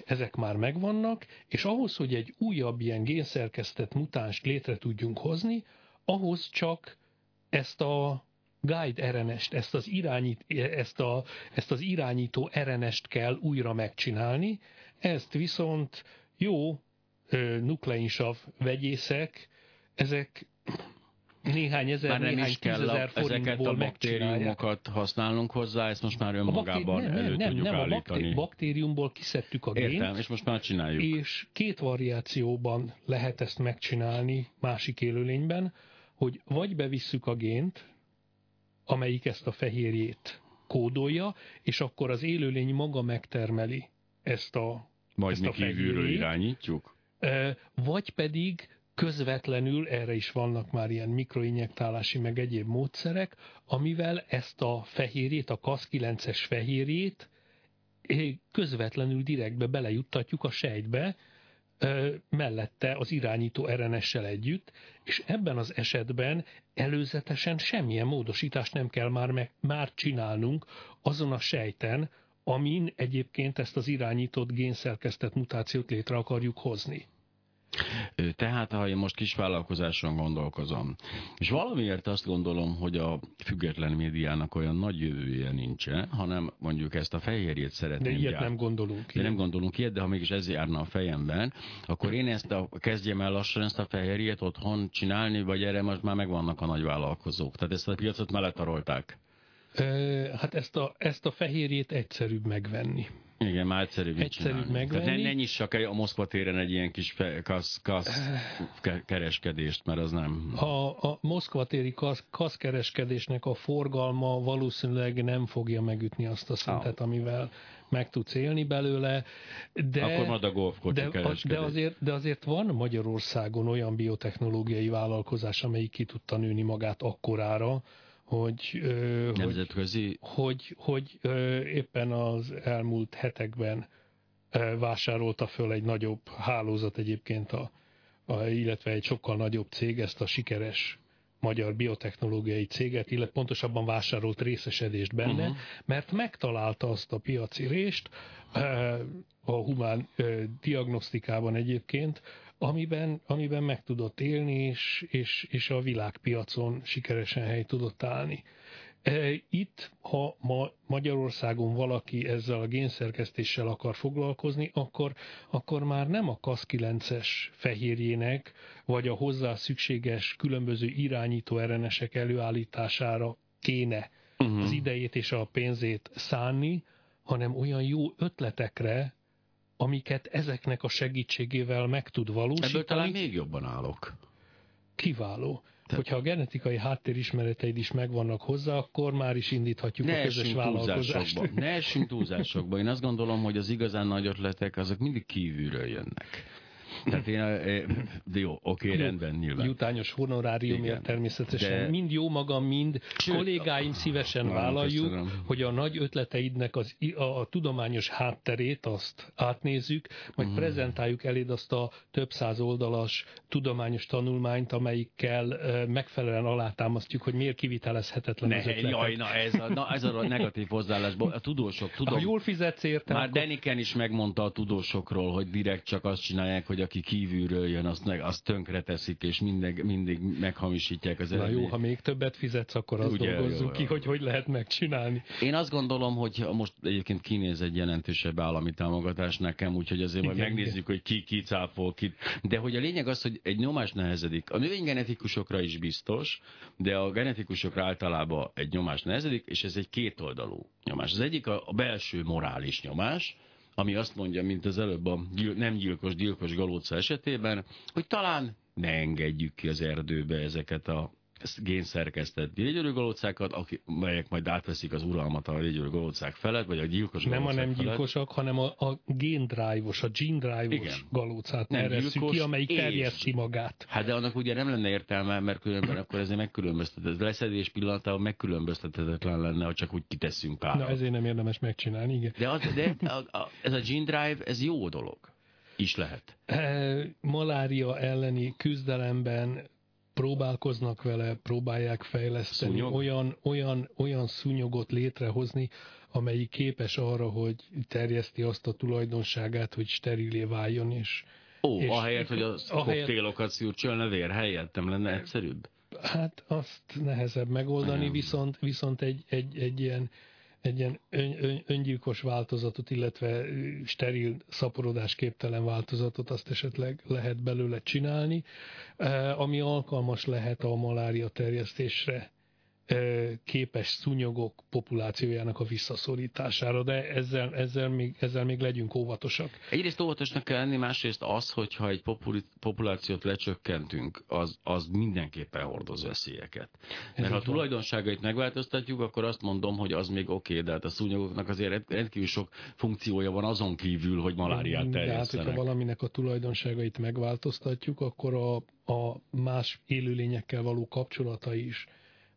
ezek már megvannak, és ahhoz, hogy egy újabb ilyen génszerkesztett mutánst létre tudjunk hozni, ahhoz csak ezt a guide er en est, ezt az, irányít, ezt a, ezt az irányító er en est kell újra megcsinálni, ezt viszont jó, nukleinsav vegyészek, ezek néhány ezer, már nem néhány tízezer forintból baktériumokat használunk hozzá, ezt most már önmagában nem, elő nem, tudjuk nem, állítani. Nem, a baktériumból kiszedtük a gént. Értem, és most már csináljuk. És két variációban lehet ezt megcsinálni másik élőlényben, hogy vagy bevisszük a gént, amelyik ezt a fehérjét kódolja, és akkor az élőlény maga megtermeli ezt a Majd Ezt mi kívülről irányítjuk? Vagy pedig közvetlenül, erre is vannak már ilyen mikroinjektálási meg egyéb módszerek, amivel ezt a fehérjét, a Cas kilences fehérjét közvetlenül direktbe belejuttatjuk a sejtbe, mellette az irányító er en es-sel együtt, és ebben az esetben előzetesen semmilyen módosítást nem kell már, meg, már csinálnunk azon a sejten, amin egyébként ezt az irányított génszerkesztett mutációt létre akarjuk hozni. Tehát, ha én most kisvállalkozáson gondolkozom, és valamiért azt gondolom, hogy a független médiának olyan nagy jövője nincsen, hanem mondjuk ezt a fehérjét szeretném. De ilyet gyárt. nem gondolunk. De ilyet. nem gondolunk ilyet, de ha mégis ez járna a fejemben, akkor én ezt a, kezdjem el lassan ezt a fehérjét otthon csinálni, vagy erre most már megvannak a nagyvállalkozók. Tehát ezt a piacot már letarolták. E, hát ezt a, ezt a fehérjét egyszerűbb megvenni. Igen, már egyszerűbb megvenni. Tehát ne, ne nyissak a Moszkva téren egy ilyen kis kasz, kasz kereskedést, mert az nem... A, a Moszkva téri kasz, kasz kereskedésnek a forgalma valószínűleg nem fogja megütni azt a szintet, ah. amivel meg tudsz élni belőle. De, Akkor majd a golfkocsi kereskedés. De azért, de azért van Magyarországon olyan biotechnológiai vállalkozás, amelyik ki tudta nőni magát akkorára, hogy, ö, hogy, hogy, hogy ö, éppen az elmúlt hetekben ö, vásárolta föl egy nagyobb hálózat egyébként, a, a, illetve egy sokkal nagyobb cég ezt a sikeres magyar biotechnológiai céget, illetve pontosabban vásárolt részesedést benne, uh-huh. mert megtalálta azt a piaci rést ö, a humán ö, diagnosztikában egyébként, Amiben, amiben meg tudott élni, és, és, és a világpiacon sikeresen helyt tudott állni. Itt, ha ma Magyarországon valaki ezzel a génszerkesztéssel akar foglalkozni, akkor, akkor már nem a Cas kilences fehérjének, vagy a hozzá szükséges különböző irányító er en es-ek előállítására kéne uh-huh. az idejét és a pénzét szánni, hanem olyan jó ötletekre, amiket ezeknek a segítségével meg tud valósítani. Ebből talán még jobban állok. Kiváló. Te... Hogyha a genetikai háttérismereteid is megvannak hozzá, akkor már is indíthatjuk ne a közös vállalkozást. Ne essünk túlzásokba. Én azt gondolom, hogy az igazán nagy ötletek, azok mindig kívülről jönnek. Tehát én, de jó, oké, rendben, nyilván. Jutányos honoráriumért természetesen. De... Mind jó magam, mind Sőt, kollégáim szívesen a... vállaljuk, köszönöm. Hogy a nagy ötleteidnek az, a tudományos hátterét azt átnézzük, majd hmm. prezentáljuk eléd azt a több száz oldalas tudományos tanulmányt, amelyikkel megfelelően alátámasztjuk, hogy miért kivitelezhetetlen ne, az ötletek. Jaj, na ez a, na ez a negatív hozzáállásból. A tudósok, tudom. Ha jól fizetsz érte, már akkor... Deniken is megmondta a tudósokról, hogy direkt csak azt csinálják, hogy a aki kívülről jön, azt, azt tönkreteszik, és mindig, mindig meghamisítják az eredményt. Na jó, ha még többet fizetsz, akkor azt Ugye, dolgozzuk jó, ki, jó. hogy hogy lehet megcsinálni. Én azt gondolom, hogy most egyébként kinéz egy jelentősebb állami támogatás nekem, úgyhogy azért igen, majd megnézzük, igen. hogy ki, ki cápol, ki. De hogy a lényeg az, hogy egy nyomás nehezedik. A növénygenetikusokra is biztos, de a genetikusokra általában egy nyomás nehezedik, és ez egy kétoldalú nyomás. Az egyik a belső morális nyomás, ami azt mondja, mint az előbb a nem gyilkos-gyilkos galóca esetében, hogy talán ne engedjük ki az erdőbe ezeket a génszerkesztett légyőrű galócákat, amelyek majd átveszik az uralmat a légyőrű galócák felett, vagy a gyilkos nem galócák Nem a nem felett. gyilkosak, hanem a, a gene drive-os, a gene drive-os galócát terjesszük ki, amelyik és... terjeszti magát. Hát de annak ugye nem lenne értelme, mert különben akkor ezért megkülönböztetett. Leszedés pillanatában megkülönböztethetetlen lenne, ha csak úgy kiteszünk párat. Na ezért nem érdemes megcsinálni, igen. De, az, de a, a, ez a gene drive, ez jó dolog. Is lehet. E, malária elleni küzdelemben próbálkoznak vele, próbálják fejleszteni, Szúnyog. olyan, olyan, olyan szúnyogot létrehozni, amelyik képes arra, hogy terjeszti azt a tulajdonságát, hogy sterilé váljon. És, Ó, és ahelyett, hogy a koktélokat szűrcsölne vér helyett, nem lenne egyszerűbb? Hát azt nehezebb megoldani, nem. viszont, viszont egy, egy, egy ilyen, egy ilyen ön, ön, öngyilkos változatot, illetve steril, szaporodásképtelen változatot azt esetleg lehet belőle csinálni, ami alkalmas lehet a malária terjesztésre képes szúnyogok populációjának a visszaszorítására, de ezzel, ezzel, még, ezzel még legyünk óvatosak. Egyrészt óvatosnak kell lenni, másrészt az, hogyha egy populációt lecsökkentünk, az, az mindenképpen hordoz veszélyeket. Mert Ez ha a tulajdonságait megváltoztatjuk, akkor azt mondom, hogy az még oké, okay, de hát a szúnyogoknak azért rendkívül sok funkciója van azon kívül, hogy maláriát terjesztenek. Hát, hogyha valaminek a tulajdonságait megváltoztatjuk, akkor a, a más élőlényekkel való kapcsolata is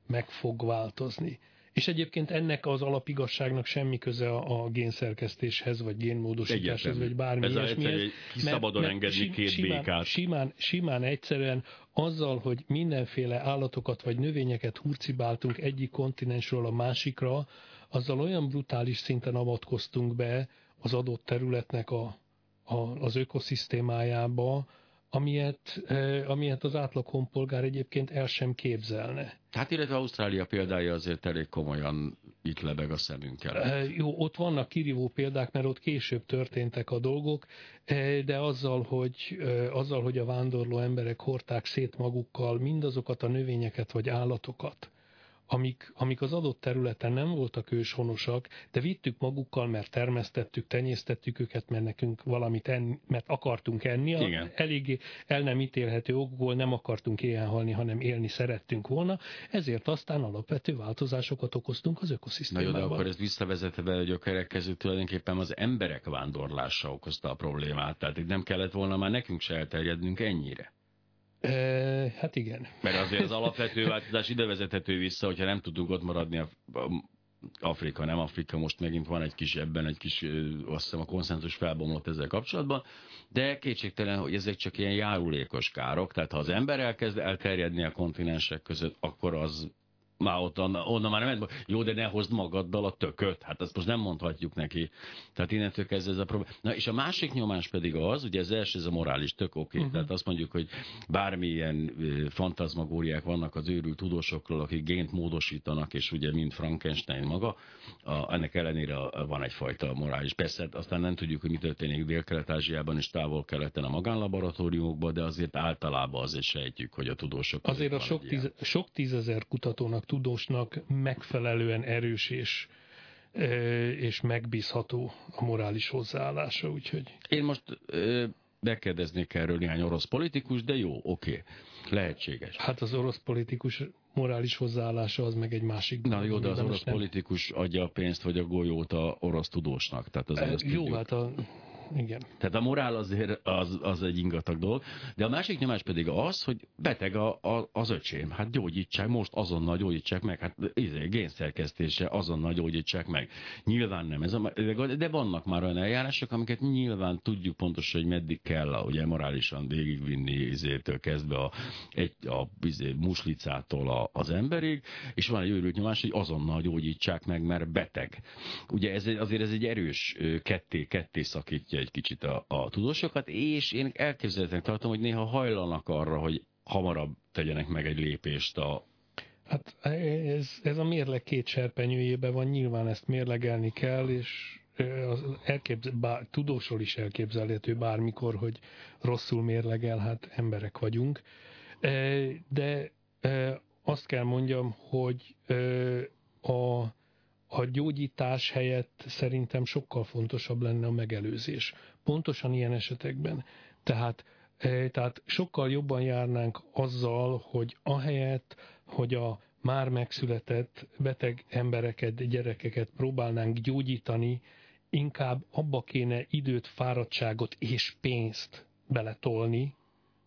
meg fog változni. És egyébként ennek az alapigazságnak semmi köze a, a génszerkesztéshez, vagy génmódosításhoz, vagy bármi ilyesmihez. Ki szabadon engedni két békát. Simán, simán egyszerűen azzal, hogy mindenféle állatokat vagy növényeket hurcibáltunk egyik kontinensről a másikra, azzal olyan brutális szinten avatkoztunk be az adott területnek a, a, az ökoszisztémájába, Amilyet, eh, amilyet az átlag honpolgár egyébként el sem képzelne. Hát illetve Ausztrália példája azért elég komolyan itt lebeg a szemünk előtt. Eh, jó, ott vannak kirívó példák, mert ott később történtek a dolgok, eh, de azzal hogy, eh, azzal, hogy a vándorló emberek hordták szét magukkal mindazokat a növényeket vagy állatokat, Amik, amik az adott területen nem voltak őshonosak, de vittük magukkal, mert termesztettük, tenyésztettük őket, mert nekünk valamit enni, mert akartunk enni. Igen. Eléggé el nem ítélhető okból nem akartunk éhen halni, hanem élni szerettünk volna, ezért aztán alapvető változásokat okoztunk az ökoszisztémában. Na jó, de akkor ezt visszavezetve, hogy a kerekkező tulajdonképpen az emberek vándorlása okozta a problémát, tehát itt nem kellett volna már nekünk se elterjednünk ennyire. Hát igen. Mert azért az alapvető változás ide vezethető vissza, hogyha nem tudunk ott maradni a Afrika, nem Afrika, most megint van egy kis ebben, egy kis, azt hiszem a konszenzus felbomlott ezzel kapcsolatban, de kétségtelen, hogy ezek csak ilyen járulékos károk, tehát ha az ember elkezd elterjedni a kontinensek között, akkor az már ott, onnan már nem, jó, de ne hozd magaddal a tököt, hát ezt most nem mondhatjuk neki. Tehát innentől kezdve ez a probléma. Na és a másik nyomás pedig az, ugye az első, ez a morális, tök oké, uh-huh. Tehát azt mondjuk, hogy bármilyen fantazmagóriák vannak az őrült tudósokról, akik gént módosítanak, és ugye mind Frankenstein maga, a, ennek ellenére van egyfajta morális. Persze, aztán nem tudjuk, hogy mi történik Dél-Kelet-Ázsiában és távol-keleten a magánlaboratóriumokban, de azért általában azért sejtjük, hogy a tudósok... Azért a sok, tíz, sok tízezer kutatónak, tudósnak megfelelően erős és, és megbízható a morális hozzáállása, úgyhogy... Én most bekérdeznék erről néhány orosz politikus, de jó, oké, lehetséges. Hát az orosz politikus morális hozzáállása az meg egy másik... Na jó, de az orosz nem... politikus adja a pénzt vagy a golyót a orosz tudósnak, tehát az e, jó, tudjuk. Hát a... Igen. Tehát a morál azért az, az egy ingatag dolog, de a másik nyomás pedig az, hogy beteg a, a, az öcsém, hát gyógyítsák, most azonnal gyógyítsák meg, hát izé, génszerkesztése, azonnal gyógyítsák meg. Nyilván nem, ez a, de vannak már olyan eljárások, amiket nyilván tudjuk pontosan, hogy meddig kell a, ugye morálisan végigvinni izétől kezdve a, egy, a izé, muslicától a, az emberig, és van egy őrült nyomás, hogy azonnal gyógyítsák meg, mert beteg. Ugye ez, azért ez egy erős ketté, ketté szakítja egy kicsit a, a tudósokat, és én elképzelhetően tartom, hogy néha hajlanak arra, hogy hamarabb tegyenek meg egy lépést a... Hát ez, ez a mérleg két serpenyőjében van, nyilván ezt mérlegelni kell, és az elképzel, bár, tudósról is elképzelhető bármikor, hogy rosszul mérlegel, hát emberek vagyunk. De azt kell mondjam, hogy a... A gyógyítás helyett szerintem sokkal fontosabb lenne a megelőzés. Pontosan ilyen esetekben. Tehát, tehát sokkal jobban járnánk azzal, hogy ahelyett, hogy a már megszületett beteg embereket, gyerekeket próbálnánk gyógyítani, inkább abba kéne időt, fáradtságot és pénzt beletolni,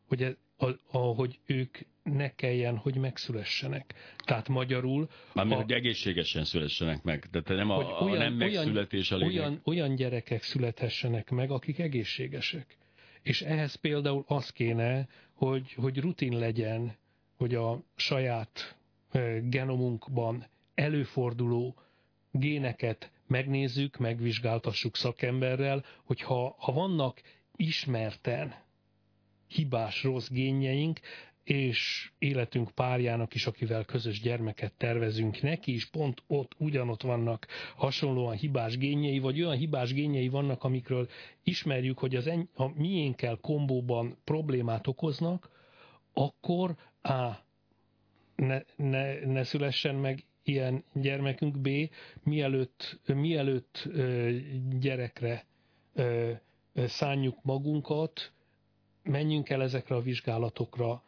hogy, ez, a, a, hogy ők ne kelljen, hogy megszülessenek. Tehát magyarul... Mármint, a... hogy egészségesen szülessenek meg. Tehát nem a, olyan, a nem megszületés a lényeg. Olyan, olyan gyerekek születhessenek meg, akik egészségesek. És ehhez például az kéne, hogy, hogy rutin legyen, hogy a saját genomunkban előforduló géneket megnézzük, megvizsgáltassuk szakemberrel, hogyha ha vannak ismerten hibás rossz génjeink, és életünk párjának is, akivel közös gyermeket tervezünk, neki is pont ott ugyanott vannak hasonlóan hibás génjei, vagy olyan hibás génjei vannak, amikről ismerjük, hogy az eny- a miénkkel kombóban problémát okoznak, akkor A. ne, ne, ne szülessen meg ilyen gyermekünk, B. mielőtt, mielőtt ö, gyerekre ö, ö, szánjuk magunkat, menjünk el ezekre a vizsgálatokra,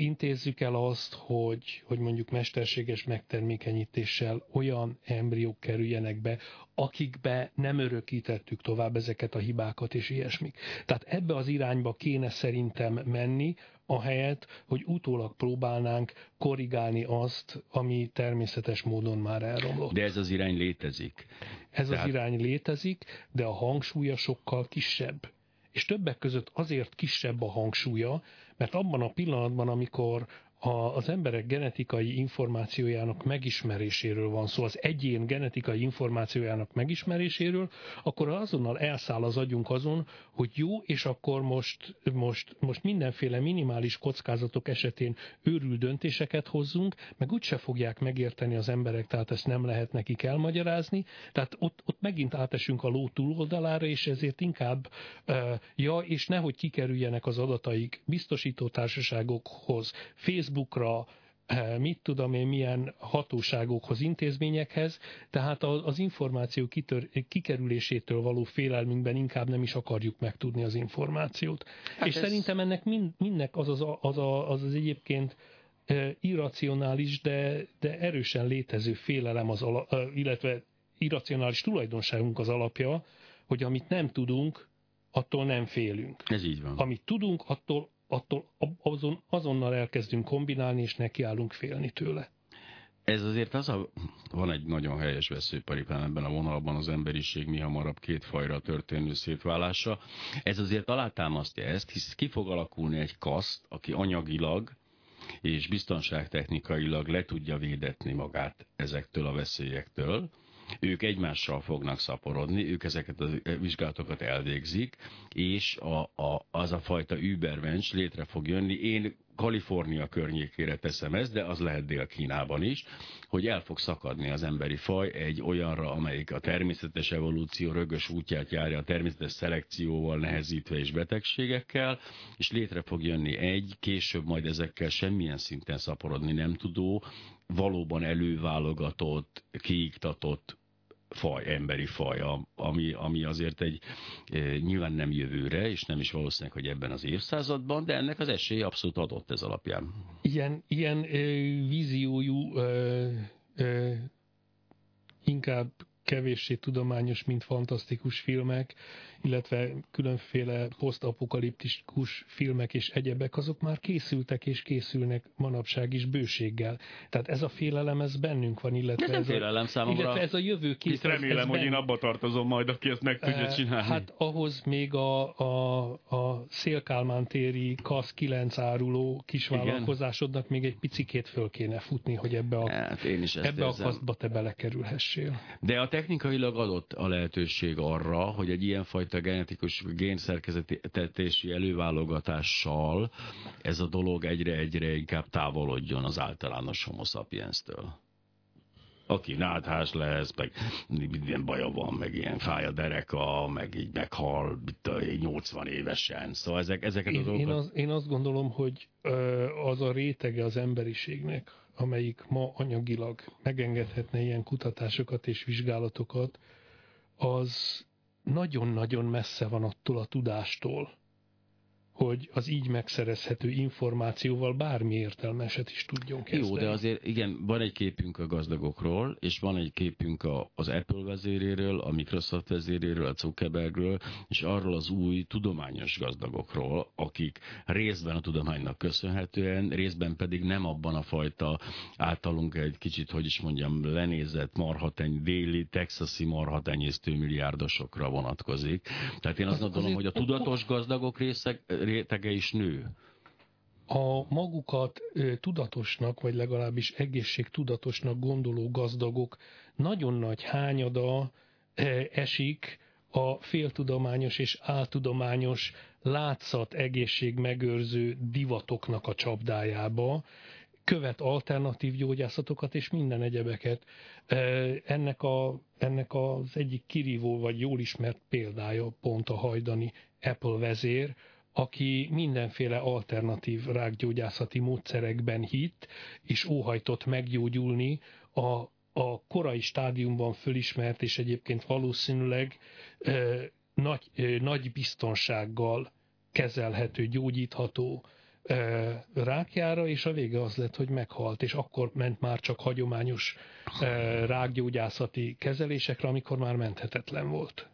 intézzük el azt, hogy, hogy mondjuk mesterséges megtermékenyítéssel olyan embriók kerüljenek be, akikbe nem örökítettük tovább ezeket a hibákat és ilyesmik. Tehát ebbe az irányba kéne szerintem menni, ahelyett, hogy utólag próbálnánk korrigálni azt, ami természetes módon már elromlott. De ez az irány létezik. Ez Tehát... az irány létezik, de a hangsúlya sokkal kisebb. És többek között azért kisebb a hangsúlya, mert abban a pillanatban, amikor a, az emberek genetikai információjának megismeréséről van szó, az egyén genetikai információjának megismeréséről, akkor azonnal elszáll az agyunk azon, hogy jó, és akkor most, most, most mindenféle minimális kockázatok esetén őrült döntéseket hozzunk, meg úgyse fogják megérteni az emberek, tehát ezt nem lehet nekik elmagyarázni, tehát ott, ott megint átesünk a ló túloldalára, és ezért inkább, ja, és nehogy kikerüljenek az adataik biztosítótársaságokhoz, Facebookra, mit tudom én, milyen hatóságokhoz, intézményekhez, tehát az információ kitör, kikerülésétől való félelmünkben inkább nem is akarjuk megtudni az információt. Hát és ez... szerintem ennek mind, mindnek az az, az, az az egyébként irracionális, de, de erősen létező félelem, az ala, illetve irracionális tulajdonságunk az alapja, hogy amit nem tudunk, attól nem félünk. Ez így van. Amit tudunk, attól attól azon, azonnal elkezdünk kombinálni, és nekiállunk félni tőle. Ez azért az a... Van egy nagyon helyes veszőparipám ebben a vonalban, az emberiség mi hamarabb két fajra történő szétválása. Ez azért alátámasztja ezt, hisz ki fog alakulni egy kaszt, aki anyagilag és biztonságtechnikailag le tudja védetni magát ezektől a veszélyektől. Ők egymással fognak szaporodni, ők ezeket a vizsgálatokat elvégzik, és a, a, az a fajta übermensch létre fog jönni. Én Kalifornia környékére teszem ezt, de az lehet Dél-Kínában is, hogy el fog szakadni az emberi faj egy olyanra, amelyik a természetes evolúció rögös útját járja, a természetes szelekcióval nehezítve és betegségekkel, és létre fog jönni egy, később majd ezekkel semmilyen szinten szaporodni nem tudó, valóban előválogatott, kiiktatott faj, emberi faj, ami, ami azért egy nyilván nem jövőre, és nem is valószínűleg, hogy ebben az évszázadban, de ennek az esély abszolút adott ez alapján. Ilyen, ilyen ö, víziójú, ö, ö, inkább kevéssé tudományos, mint fantasztikus filmek, illetve különféle posztapokaliptikus filmek és egyebek, azok már készültek és készülnek manapság is bőséggel. Tehát ez a félelem, ez bennünk van, illetve ez, ez, félelem a, illetve ez a jövőkép. Itt remélem, hogy én abba tartozom majd, aki ezt meg tudja csinálni. Hát ahhoz még a, a, a Szélkálmán-téri Kasz kilenc áruló kisvállalkozásodnak még egy picikét föl kéne futni, hogy ebbe a, hát ebbe a kasztba te belekerülhessél. De a technikailag adott a lehetőség arra, hogy egy ilyenfajta genetikus génszerkezetetési előválogatással ez a dolog egyre-egyre inkább távolodjon az általános homo sapienstől. Aki náthás lesz, meg minden baja van, meg ilyen fáj a dereka, meg így meghal nyolcvan évesen. Szóval ezek, ezeket a dolgokat... Én, az, én azt gondolom, hogy az a rétege az emberiségnek, amelyik ma anyagilag megengedhetne ilyen kutatásokat és vizsgálatokat, az nagyon-nagyon messze van attól a tudástól, hogy az így megszerezhető információval bármi értelmeset is tudjon kezdeni. Jó, de azért igen, van egy képünk a gazdagokról, és van egy képünk a, az Apple vezéréről, a Microsoft vezéréről, a Zuckerbergről, és arról az új tudományos gazdagokról, akik részben a tudománynak köszönhetően, részben pedig nem abban a fajta általunk egy kicsit, hogy is mondjam, lenézett marhateny, déli, texasi marhatenyésztő milliárdosokra vonatkozik. Tehát én azt gondolom, hogy a tudatos gazdagok részek rétege is nő. A magukat tudatosnak, vagy legalábbis egészségtudatosnak gondoló gazdagok nagyon nagy hányada esik a féltudományos és áltudományos látszat egészségmegőrző divatoknak a csapdájába, követ alternatív gyógyászatokat és minden egyebeket. Ennek, a, ennek az egyik kirívó, vagy jól ismert példája pont a hajdani Apple vezér, aki mindenféle alternatív rákgyógyászati módszerekben hitt, és óhajtott meggyógyulni a, a korai stádiumban fölismert, és egyébként valószínűleg ö, nagy, ö, nagy biztonsággal kezelhető, gyógyítható rákjára, és a vége az lett, hogy meghalt, és akkor ment már csak hagyományos rákgyógyászati kezelésekre, amikor már menthetetlen volt.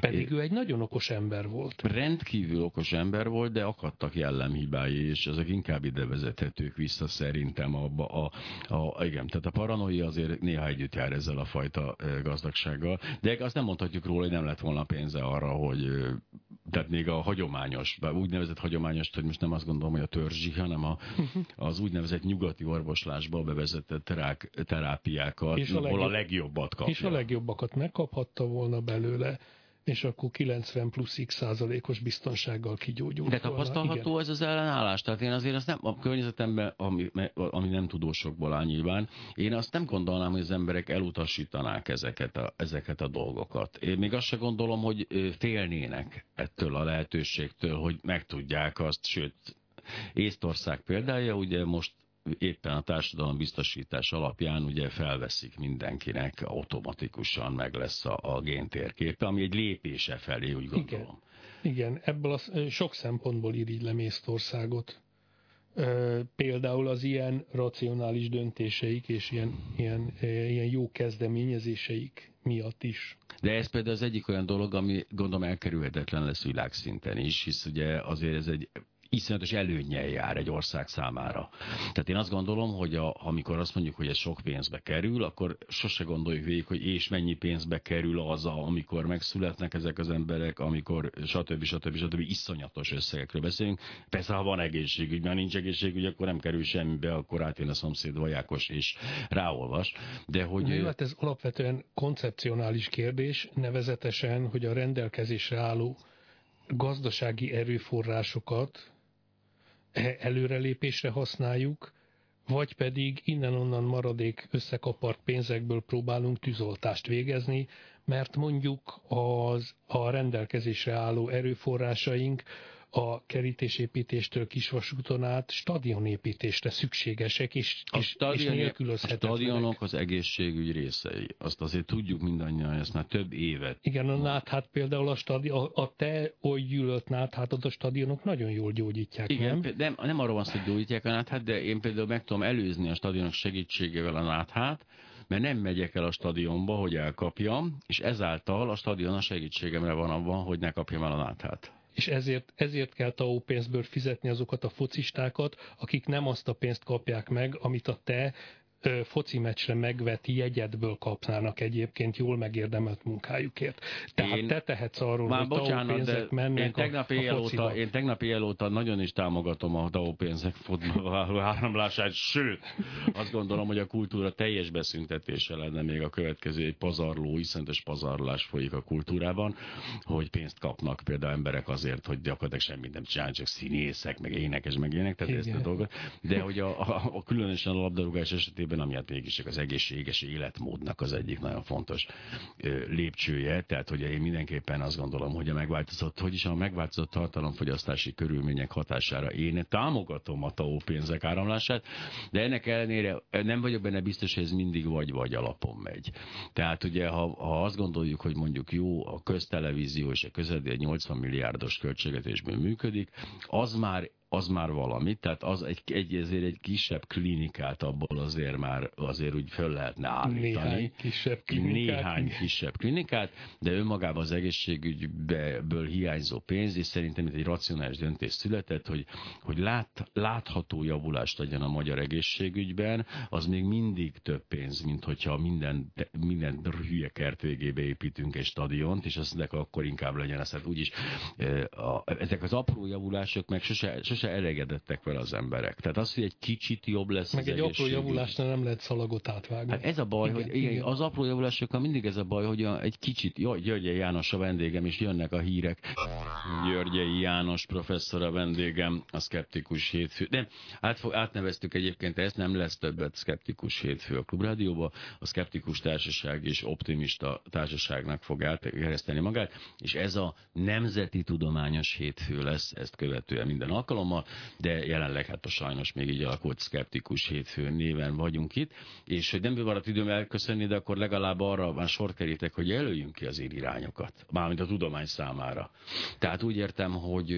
Pedig ő egy nagyon okos ember volt. Rendkívül okos ember volt, de akadtak jellemhibái, és ezek inkább ide vezethetők vissza szerintem. Abba a, a, igen, tehát a paranoia azért néha együtt jár ezzel a fajta gazdagsággal, de azt nem mondhatjuk róla, hogy nem lett volna pénze arra, hogy tehát még a hagyományos, úgynevezett hagyományos, hogy most nem azt gondolom, hogy a törzsi, hanem a, az úgynevezett nyugati orvoslásba bevezetett rák terápiákat, és a legjobb, hol a legjobbat kapja. És a legjobbakat megkaphatta volna belőle, és akkor kilencven plusz x százalékos biztonsággal kigyógyult. De tapasztalható volna ez az ellenállás. Tehát én azért azt nem, a környezetemben, ami, ami nem tudósokból áll nyilván, én azt nem gondolnám, hogy az emberek elutasítanák ezeket a, ezeket a dolgokat. Én még azt sem gondolom, hogy félnének ettől a lehetőségtől, hogy megtudják azt, sőt, Észtország példája, ugye most éppen a társadalombiztosítás alapján ugye felveszik mindenkinek, automatikusan meg lesz a, a géntérképe, ami egy lépése felé, úgy gondolom. Igen, Igen. ebből az, sok szempontból irigylem Észtországot. E, például az ilyen racionális döntéseik és ilyen, ilyen, ilyen jó kezdeményezéseik miatt is. De ez például az egyik olyan dolog, ami gondolom elkerülhetetlen lesz világszinten is, hisz ugye azért ez egy iszonyatos előnnyel jár egy ország számára. Tehát én azt gondolom, hogy a, amikor azt mondjuk, hogy ez sok pénzbe kerül, akkor sose gondoljuk végig, hogy és mennyi pénzbe kerül az, amikor megszületnek ezek az emberek, amikor stb. stb. stb. Iszonyatos összegekről beszélünk. Persze, ha van egészségügy, mert nincs egészségügy, akkor nem kerül semmibe, akkor átjön a szomszéd vajákos és ráolvas. De hogy... Jó, hát ez alapvetően koncepcionális kérdés, nevezetesen, hogy a rendelkezésre álló gazdasági erőforrásokat előrelépésre használjuk, vagy pedig innen-onnan maradék összekapart pénzekből próbálunk tűzoltást végezni, mert mondjuk az, a rendelkezésre álló erőforrásaink a kerítésépítéstől kisvasúton át stadionépítésre szükségesek, és, a stadion, és nélkülözhetetlenek. A stadionok az egészségügy részei. Azt azért tudjuk mindannyian, ezt már több évet. Igen, a náthát például a, stadion, a te oly gyűlölt náthátat a stadionok nagyon jól gyógyítják. Igen, nem? Nem, nem arról van szó, hogy gyógyítják a náthát, de én például meg tudom előzni a stadionok segítségével a náthát, mert nem megyek el a stadionba, hogy elkapjam, és ezáltal a stadion a segítségemre van abban, hogy ne kapjam el a náthát. És ezért, ezért kell té á o pénzből fizetni azokat a focistákat, akik nem azt a pénzt kapják meg, amit a te ö, foci meccsre megvett jegyedből kapnának egyébként jól megérdemelt munkájukért. Tehát én, te tehetsz arról, már hogy té á o pénzek mennek a, a fociba. Én tegnap éjjel óta nagyon is támogatom a té á o pénzek fotba áramlását, sőt, azt gondolom, hogy a kultúra teljes beszüntetése lenne még a következő, egy pazarló, iszonyatos pazarlás folyik a kultúrában, hogy pénzt kapnak például emberek azért, hogy gyakorlatilag semmit nem csinálnak, csak színészek, meg énekes, meg ének, tehát ezt a dolgot. De hogy a, a, a különösen a labdarúgás esetében, ami hát mégiscsak az egészséges életmódnak az egyik nagyon fontos lépcsője, tehát hogy én mindenképpen azt gondolom, hogy a megváltozott, hogy is a megváltozott tartalomfogyasztási körülmények hatására én támogatom a té á o pénzek áramlását, de ennek ellenére nem vagyok benne biztos, hogy ez mindig vagy-vagy alapon megy. Tehát ugye, ha, ha azt gondoljuk, hogy mondjuk jó, a köztelevízió és a közvetítő nyolcvan milliárdos költségvetésből működik, az már az már valami, tehát az egy, egy, ezért egy kisebb klinikát abból azért már azért úgy föl lehetne állítani. Néhány kisebb klinikát. Néhány kisebb klinikát, de önmagában az egészségügyből hiányzó pénz, és szerintem itt egy racionális döntés született, hogy, hogy lát, látható javulást legyen a magyar egészségügyben, az még mindig több pénz, mint hogyha minden, minden hülye kert végébe építünk egy stadiont, és azt mondják, akkor inkább legyen ez. Hát úgyis ezek az apró javulások meg sose, sose elégedettek vele az emberek. Tehát az, hogy egy kicsit jobb lesz meg az egy apró javulásnál nem lehet szalagot átvágni. Hát ez a baj, igen, hogy igen, igen. Az apró javulásokkal mindig ez a baj, hogy a, egy kicsit, jaj, Györgyi János a vendégem, és jönnek a hírek. Györgyi János professzor a vendégem, a Szkeptikus Hétfő. Nem, át, átneveztük egyébként, ezt nem lesz többet Szkeptikus Hétfő a Klubrádióba. A Szkeptikus Társaság és Optimista Társaságnak fog elkereszteni magát, és ez a Nemzeti Tudományos Hétfő lesz, ezt követően minden alkalom. De jelenleg hát a sajnos még így alakult Szkeptikus Hétfő néven vagyunk itt, és hogy nem maradt időm elköszönni, de akkor legalább arra már sort kerítek, hogy jelöljünk ki az írirányokat, mármint a tudomány számára. Tehát úgy értem, hogy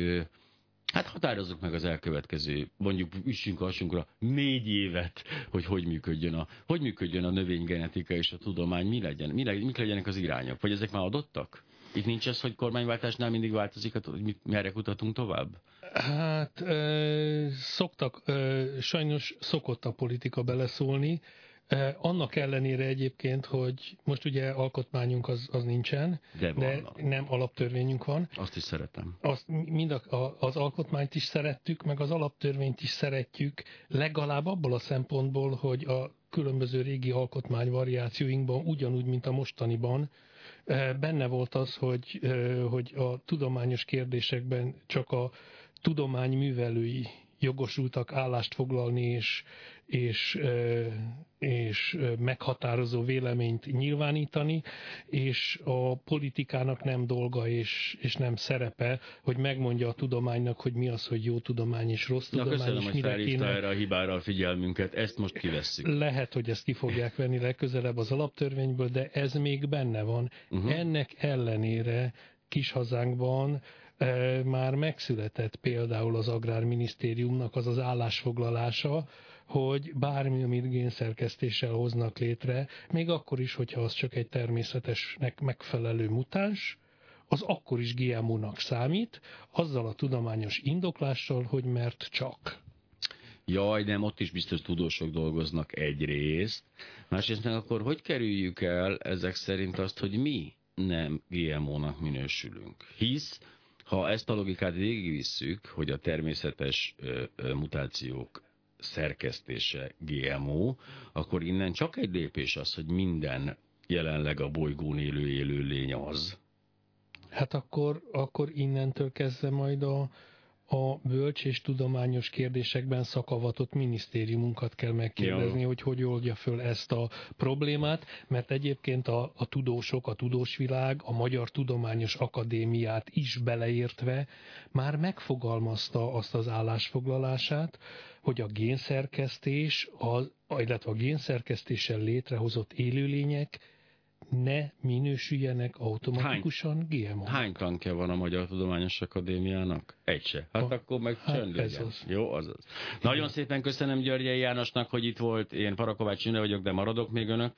Hát határozzuk meg az elkövetkező, mondjuk üssünk a hasunkra négy évet, hogy hogy működjön a, hogy működjön a növénygenetika és a tudomány, mi legyen, mi legyen, mik legyenek az irányok, vagy ezek már adottak? Itt nincs az, hogy kormányváltásnál mindig változik, hogy merre kutatunk tovább? Hát szoktak, sajnos szokott a politika beleszólni, annak ellenére egyébként, hogy most ugye alkotmányunk az, az nincsen, de, de nem alaptörvényünk van. Azt is szeretem. Azt, mind a, a, az alkotmányt is szerettük, meg az alaptörvényt is szeretjük, legalább abból a szempontból, hogy a különböző régi alkotmány variációinkban, ugyanúgy, mint a mostaniban, benne volt az, hogy, hogy a tudományos kérdésekben csak a tudomány művelői jogosultak állást foglalni és, és, és meghatározó véleményt nyilvánítani, és a politikának nem dolga és, és nem szerepe, hogy megmondja a tudománynak, hogy mi az, hogy jó tudomány és rossz tudomány. Na, köszönöm, és hogy felhívta erre a hibára a figyelmünket, ezt most kiveszik. Lehet, hogy ezt ki fogják venni legközelebb az alaptörvényből, de ez még benne van. Uh-huh. Ennek ellenére kis hazánkban már megszületett például az Agrárminisztériumnak az az állásfoglalása, hogy bármi, amit génszerkesztéssel hoznak létre, még akkor is, hogyha az csak egy természetesnek megfelelő mutáns, az akkor is gé em ó-nak számít, azzal a tudományos indoklással, hogy mert csak. Jaj, nem, ott is biztos tudósok dolgoznak egyrészt. Másrészt meg akkor hogy kerüljük el ezek szerint azt, hogy mi nem gé em ó-nak minősülünk? Hisz, ha ezt a logikát végigvisszük, hogy a természetes ö, ö, mutációk szerkesztése gé em ó, akkor innen csak egy lépés az, hogy minden jelenleg a bolygón élő élőlény az. Hát akkor, akkor innentől kezdve majd a, a bölcs és tudományos kérdésekben szakavatott minisztériumunkat kell megkérdezni, ja. hogy hogy oldja föl ezt a problémát, mert egyébként a, a tudósok, a tudósvilág, a Magyar Tudományos Akadémiát is beleértve már megfogalmazta azt az állásfoglalását, hogy a génszerkesztés, az, illetve a génszerkesztéssel létrehozott élőlények ne minősüljenek automatikusan gé em ó-nak. Hány tankja van a Magyar Tudományos Akadémiának? Egy se. Hát a, akkor meg csönd hát legyen. Az. Jó, azaz. Igen. Nagyon szépen köszönöm Györgyi Jánosnak, hogy itt volt. Én Parakovács Imre vagyok, de maradok még önökkel.